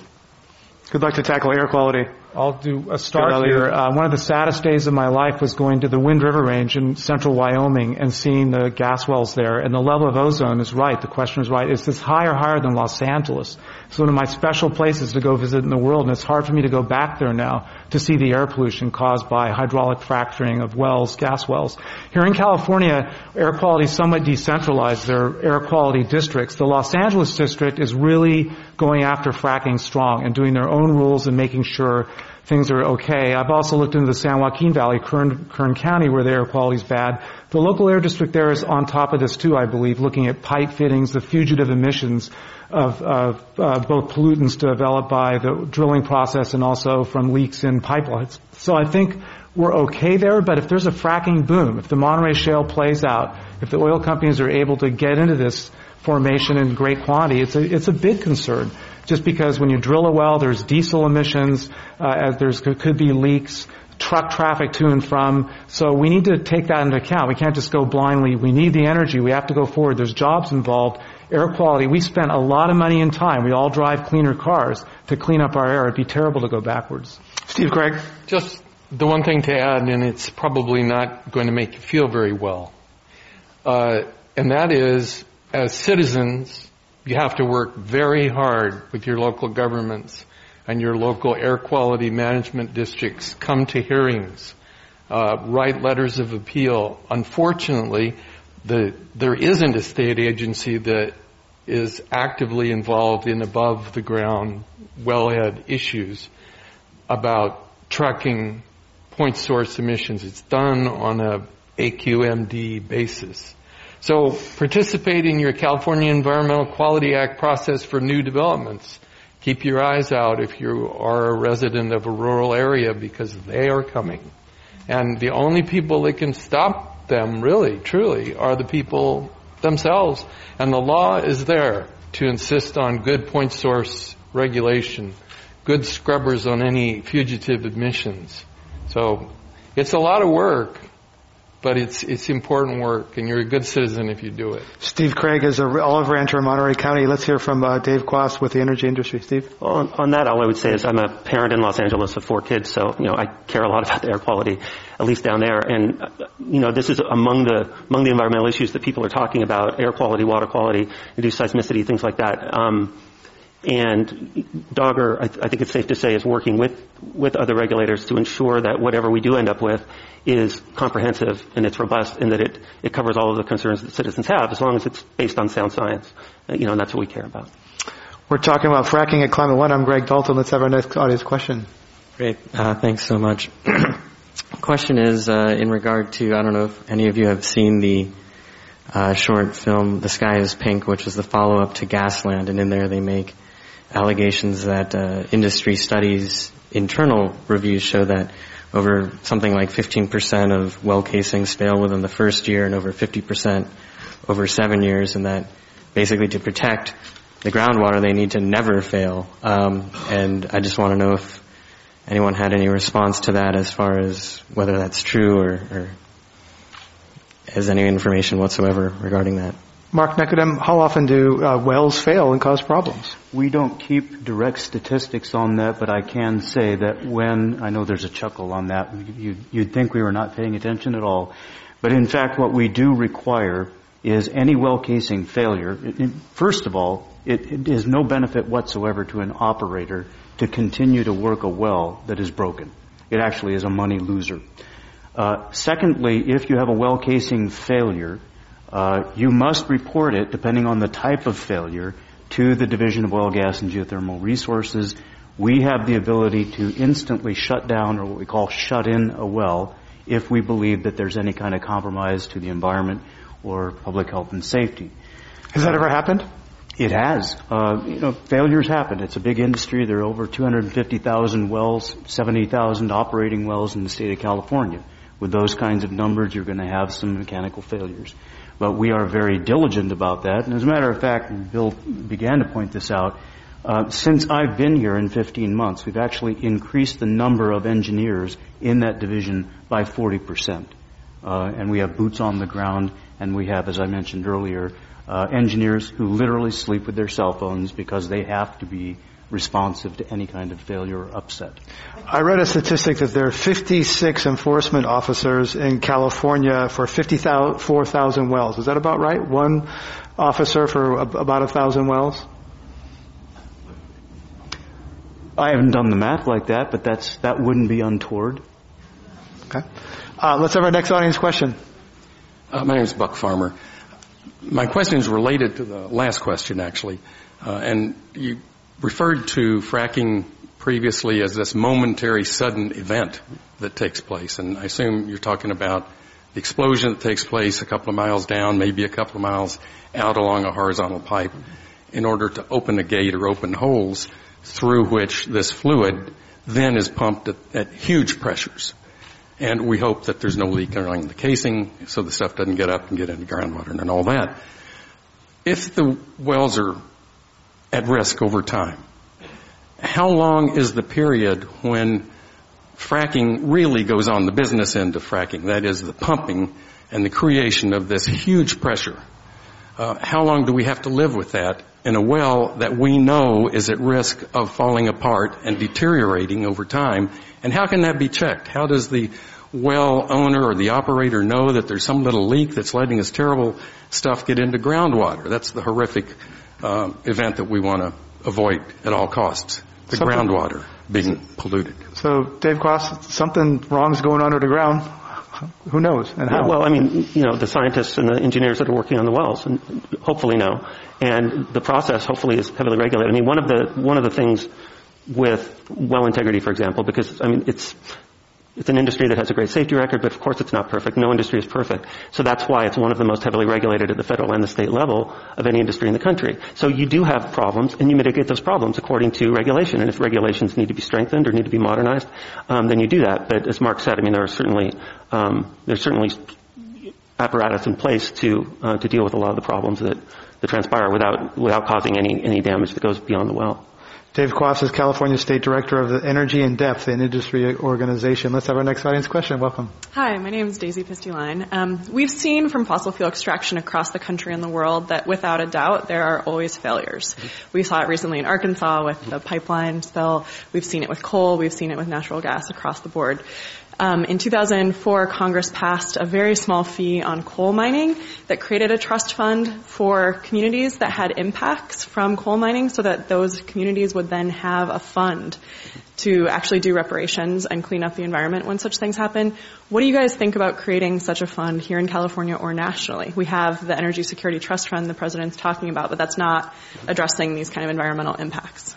Good luck to tackle air quality. I'll do a start here. Uh, one of the saddest days of my life was going to the Wind River Range in central Wyoming and seeing the gas wells there. And the level of ozone is right. The question is right. It's this higher, higher than Los Angeles. It's one of my special places to go visit in the world. And it's hard for me to go back there now to see the air pollution caused by hydraulic fracturing of wells, gas wells. Here in California, air quality is somewhat decentralized. There are air quality districts. The Los Angeles district is really going after fracking strong and doing their own rules and making sure things are okay. I've also looked into the San Joaquin Valley, Kern, Kern County, where the air quality is bad. The local air district there is on top of this too, I believe, looking at pipe fittings, the fugitive emissions of, of uh, both pollutants developed by the drilling process and also from leaks in pipelines. So I think we're okay there, but if there's a fracking boom, if the Monterey Shale plays out, if the oil companies are able to get into this formation in great quantity, it's a, it's a big concern. Just because when you drill a well, there's diesel emissions, uh, there's could be leaks, truck traffic to and from. So we need to take that into account. We can't just go blindly. We need the energy. We have to go forward. There's jobs involved. Air quality, we spent a lot of money and time. We all drive cleaner cars to clean up our air. It'd be terrible to go backwards. Steve Craig. Just the one thing to add, and it's probably not going to make you feel very well, uh, and that is, as citizens, you have to work very hard with your local governments and your local air quality management districts. Come to hearings, uh, write letters of appeal. Unfortunately, the, there isn't a state agency that is actively involved in above-the-ground wellhead issues about trucking point source emissions. It's done on a A Q M D basis. So participate in your California Environmental Quality Act process for new developments. Keep your eyes out if you are a resident of a rural area, because they are coming. And the only people that can stop them, really, truly, are the people themselves. And the law is there to insist on good point source regulation, good scrubbers on any fugitive emissions. So it's a lot of work. But it's it's important work, and you're a good citizen if you do it. Steve Craig is an olive rancher in Monterey County. Let's hear from uh, Dave Quast with the energy industry. Steve? Well, on, on that, all I would say is I'm a parent in Los Angeles of four kids, so you know I care a lot about the air quality, at least down there. And you know this is among the among the environmental issues that people are talking about: air quality, water quality, reduced seismicity, things like that. Um, and DOGGR, I, th- I think it's safe to say, is working with with other regulators to ensure that whatever we do end up with is comprehensive and it's robust, and that it, it covers all of the concerns that citizens have, as long as it's based on sound science. You know, and that's what we care about. We're talking about fracking at Climate One. I'm Greg Dalton. Let's have our next audience question. Great. Uh, thanks so much. Question is uh, in regard to, I don't know if any of you have seen the uh, short film, The Sky is Pink, which is the follow-up to Gasland, and in there they make allegations that uh, industry studies, internal reviews show that over something like fifteen percent of well casings fail within the first year and over fifty percent over seven years, and that basically to protect the groundwater they need to never fail. Um, and I just want to know if anyone had any response to that as far as whether that's true or, or has any information whatsoever regarding that. Mark Nechodom, how often do uh, wells fail and cause problems? We don't keep direct statistics on that, but I can say that when, I know there's a chuckle on that, you'd, you'd think we were not paying attention at all. But in fact, what we do require is any well casing failure, it, it, first of all, it, it is no benefit whatsoever to an operator to continue to work a well that is broken. It actually is a money loser. Uh, secondly, if you have a well casing failure, Uh, you must report it, depending on the type of failure, to the Division of Oil, Gas, and Geothermal Resources. We have the ability to instantly shut down, or what we call shut in, a well if we believe that there's any kind of compromise to the environment or public health and safety. Has that ever happened? It has. Uh, you know, failures happen. It's a big industry. There are over two hundred fifty thousand wells, seventy thousand operating wells in the state of California. With those kinds of numbers, you're going to have some mechanical failures. But we are very diligent about that. And as a matter of fact, Bill began to point this out, uh, since I've been here in fifteen months, we've actually increased the number of engineers in that division by forty percent. Uh, and we have boots on the ground, and we have, as I mentioned earlier, uh, engineers who literally sleep with their cell phones because they have to be responsive to any kind of failure or upset. I read a statistic that there are fifty-six enforcement officers in California for fifty-four thousand wells. Is that about right? One officer for about one thousand wells? I haven't done the math like that, but that's that wouldn't be untoward. Okay. Uh, let's have our next audience question. Uh, my name is Buck Farmer. My question is related to the last question, actually. Uh, and you referred to fracking previously as this momentary sudden event that takes place. And I assume you're talking about the explosion that takes place a couple of miles down, maybe a couple of miles out along a horizontal pipe in order to open a gate or open holes through which this fluid then is pumped at, at huge pressures. And we hope that there's no leak along the casing so the stuff doesn't get up and get into groundwater and all that. If the wells are at risk over time, how long is the period when fracking really goes on, the business end of fracking, that is the pumping and the creation of this huge pressure? Uh, how long do we have to live with that in a well that we know is at risk of falling apart and deteriorating over time? And how can that be checked? How does the well owner or the operator know that there's some little leak that's letting this terrible stuff get into groundwater? That's the horrific Uh, event that we want to avoid at all costs, the something, groundwater being polluted. So, Dave Quast, something wrong's going on underground. Who knows and how? Yeah, well, I mean, you know, the scientists and the engineers that are working on the wells and hopefully know. And the process hopefully is heavily regulated. I mean, one of the one of the things with well integrity, for example, because, I mean, it's It's an industry that has a great safety record, but of course it's not perfect. No industry is perfect. So that's why it's one of the most heavily regulated at the federal and the state level of any industry in the country. So you do have problems, and you mitigate those problems according to regulation. And if regulations need to be strengthened or need to be modernized, um, then you do that. But as Mark said, I mean, there are certainly, um, there's certainly apparatus in place to, uh, to deal with a lot of the problems that, that transpire without, without causing any, any damage that goes beyond the well. Dave Quast is California State Director of the Energy in Depth, an industry organization. Let's have our next audience question. Welcome. Hi, my name is Daisy Pistiline. Um, we've seen from fossil fuel extraction across the country and the world that without a doubt there are always failures. We saw it recently in Arkansas with the pipeline spill. We've seen it with coal. We've seen it with natural gas across the board. Um, in two thousand four, Congress passed a very small fee on coal mining that created a trust fund for communities that had impacts from coal mining so that those communities would then have a fund to actually do reparations and clean up the environment when such things happen. What do you guys think about creating such a fund here in California or nationally? We have the Energy Security Trust Fund the president's talking about, but that's not addressing these kind of environmental impacts.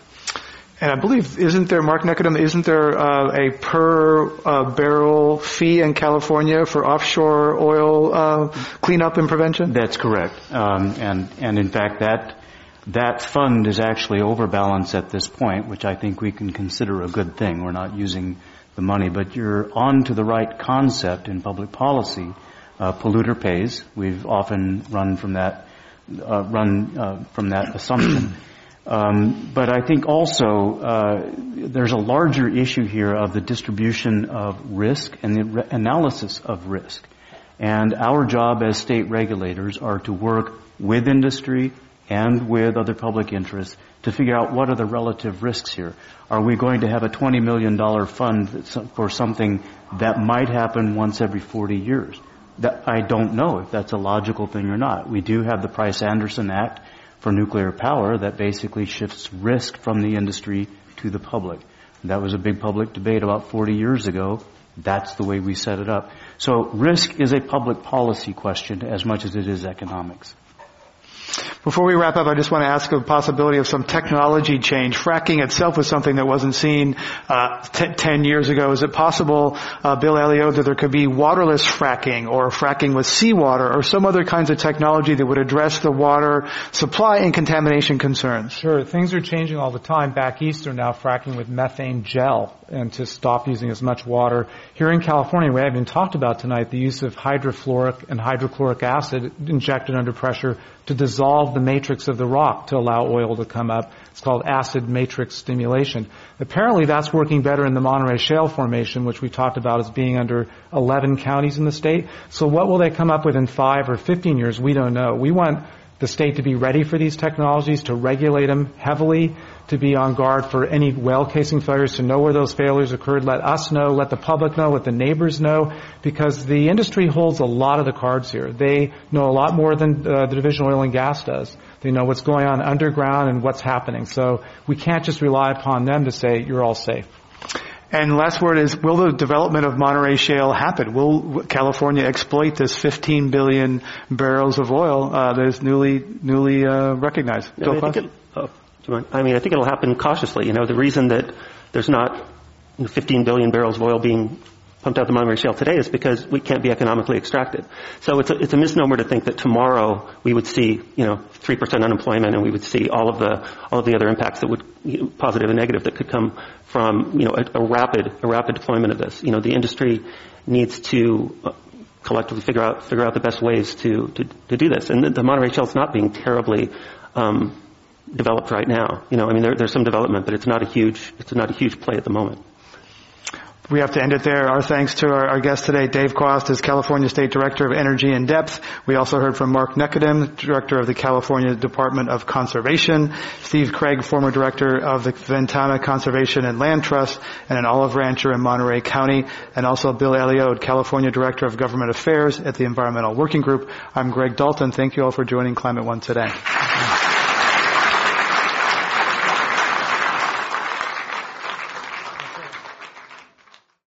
And I believe, isn't there, Mark Nechodom, isn't there uh, a per uh, barrel fee in California for offshore oil uh, cleanup and prevention? That's correct. Um, and, and in fact, that, that fund is actually overbalanced at this point, which I think we can consider a good thing. We're not using the money, but you're on to the right concept in public policy. Uh, polluter pays. We've often run from that, uh, run uh, from that assumption. Um, but I think also uh, there's a larger issue here of the distribution of risk and the re- analysis of risk. And our job as state regulators are to work with industry and with other public interests to figure out what are the relative risks here. Are we going to have a twenty million dollars fund for something that might happen once every forty years? That, I don't know if that's a logical thing or not. We do have the Price-Anderson Act for nuclear power that basically shifts risk from the industry to the public. That was a big public debate about forty years ago. That's the way we set it up. So risk is a public policy question as much as it is economics. Before we wrap up, I just want to ask the possibility of some technology change. Fracking itself was something that wasn't seen uh, t- ten years ago. Is it possible, uh, Bill Alliot, that there could be waterless fracking or fracking with seawater or some other kinds of technology that would address the water supply and contamination concerns? Sure. Things are changing all the time. Back east are now fracking with methane gel and to stop using as much water. Here in California, we haven't talked about tonight the use of hydrofluoric and hydrochloric acid injected under pressure to dissolve the matrix of the rock to allow oil to come up. It's called acid matrix stimulation. Apparently that's working better in the Monterey Shale formation, which we talked about as being under eleven counties in the state. So what will they come up with in five or fifteen years? We don't know. We want the state to be ready for these technologies, to regulate them heavily, to be on guard for any well casing failures, to know where those failures occurred. Let us know, let the public know, let the neighbors know, because the industry holds a lot of the cards here. They know a lot more than uh, the Division of Oil and Gas does. They know what's going on underground and what's happening. So we can't just rely upon them to say, you're all safe. And last word is, will the development of Monterey Shale happen? Will California exploit this fifteen billion barrels of oil uh, that is newly newly uh, recognized? I mean I, it, oh, I mean, I think it'll happen cautiously. You know, the reason that there's not fifteen billion barrels of oil being pumped out the Monterey Shale today is because we can't be economically extracted. So it's a, it's a misnomer to think that tomorrow we would see, you know, three percent unemployment and we would see all of the all of the other impacts that would, you know, positive and negative that could come from, you know, a, a rapid, a rapid deployment of this. You know, the industry needs to collectively figure out, figure out the best ways to, to, to do this. And the, the Monterey Shale is not being terribly, um, developed right now. You know, I mean, there, there's some development, but it's not a huge, it's not a huge play at the moment. We have to end it there. Our thanks to our, our guest today, Dave Quast, is California State Director of Energy in Depth. We also heard from Mark Nechodom, Director of the California Department of Conservation, Steve Craig, former Director of the Ventana Conservation and Land Trust, and an olive rancher in Monterey County, and also Bill Alliot, California Director of Government Affairs at the Environmental Working Group. I'm Greg Dalton. Thank you all for joining Climate One today.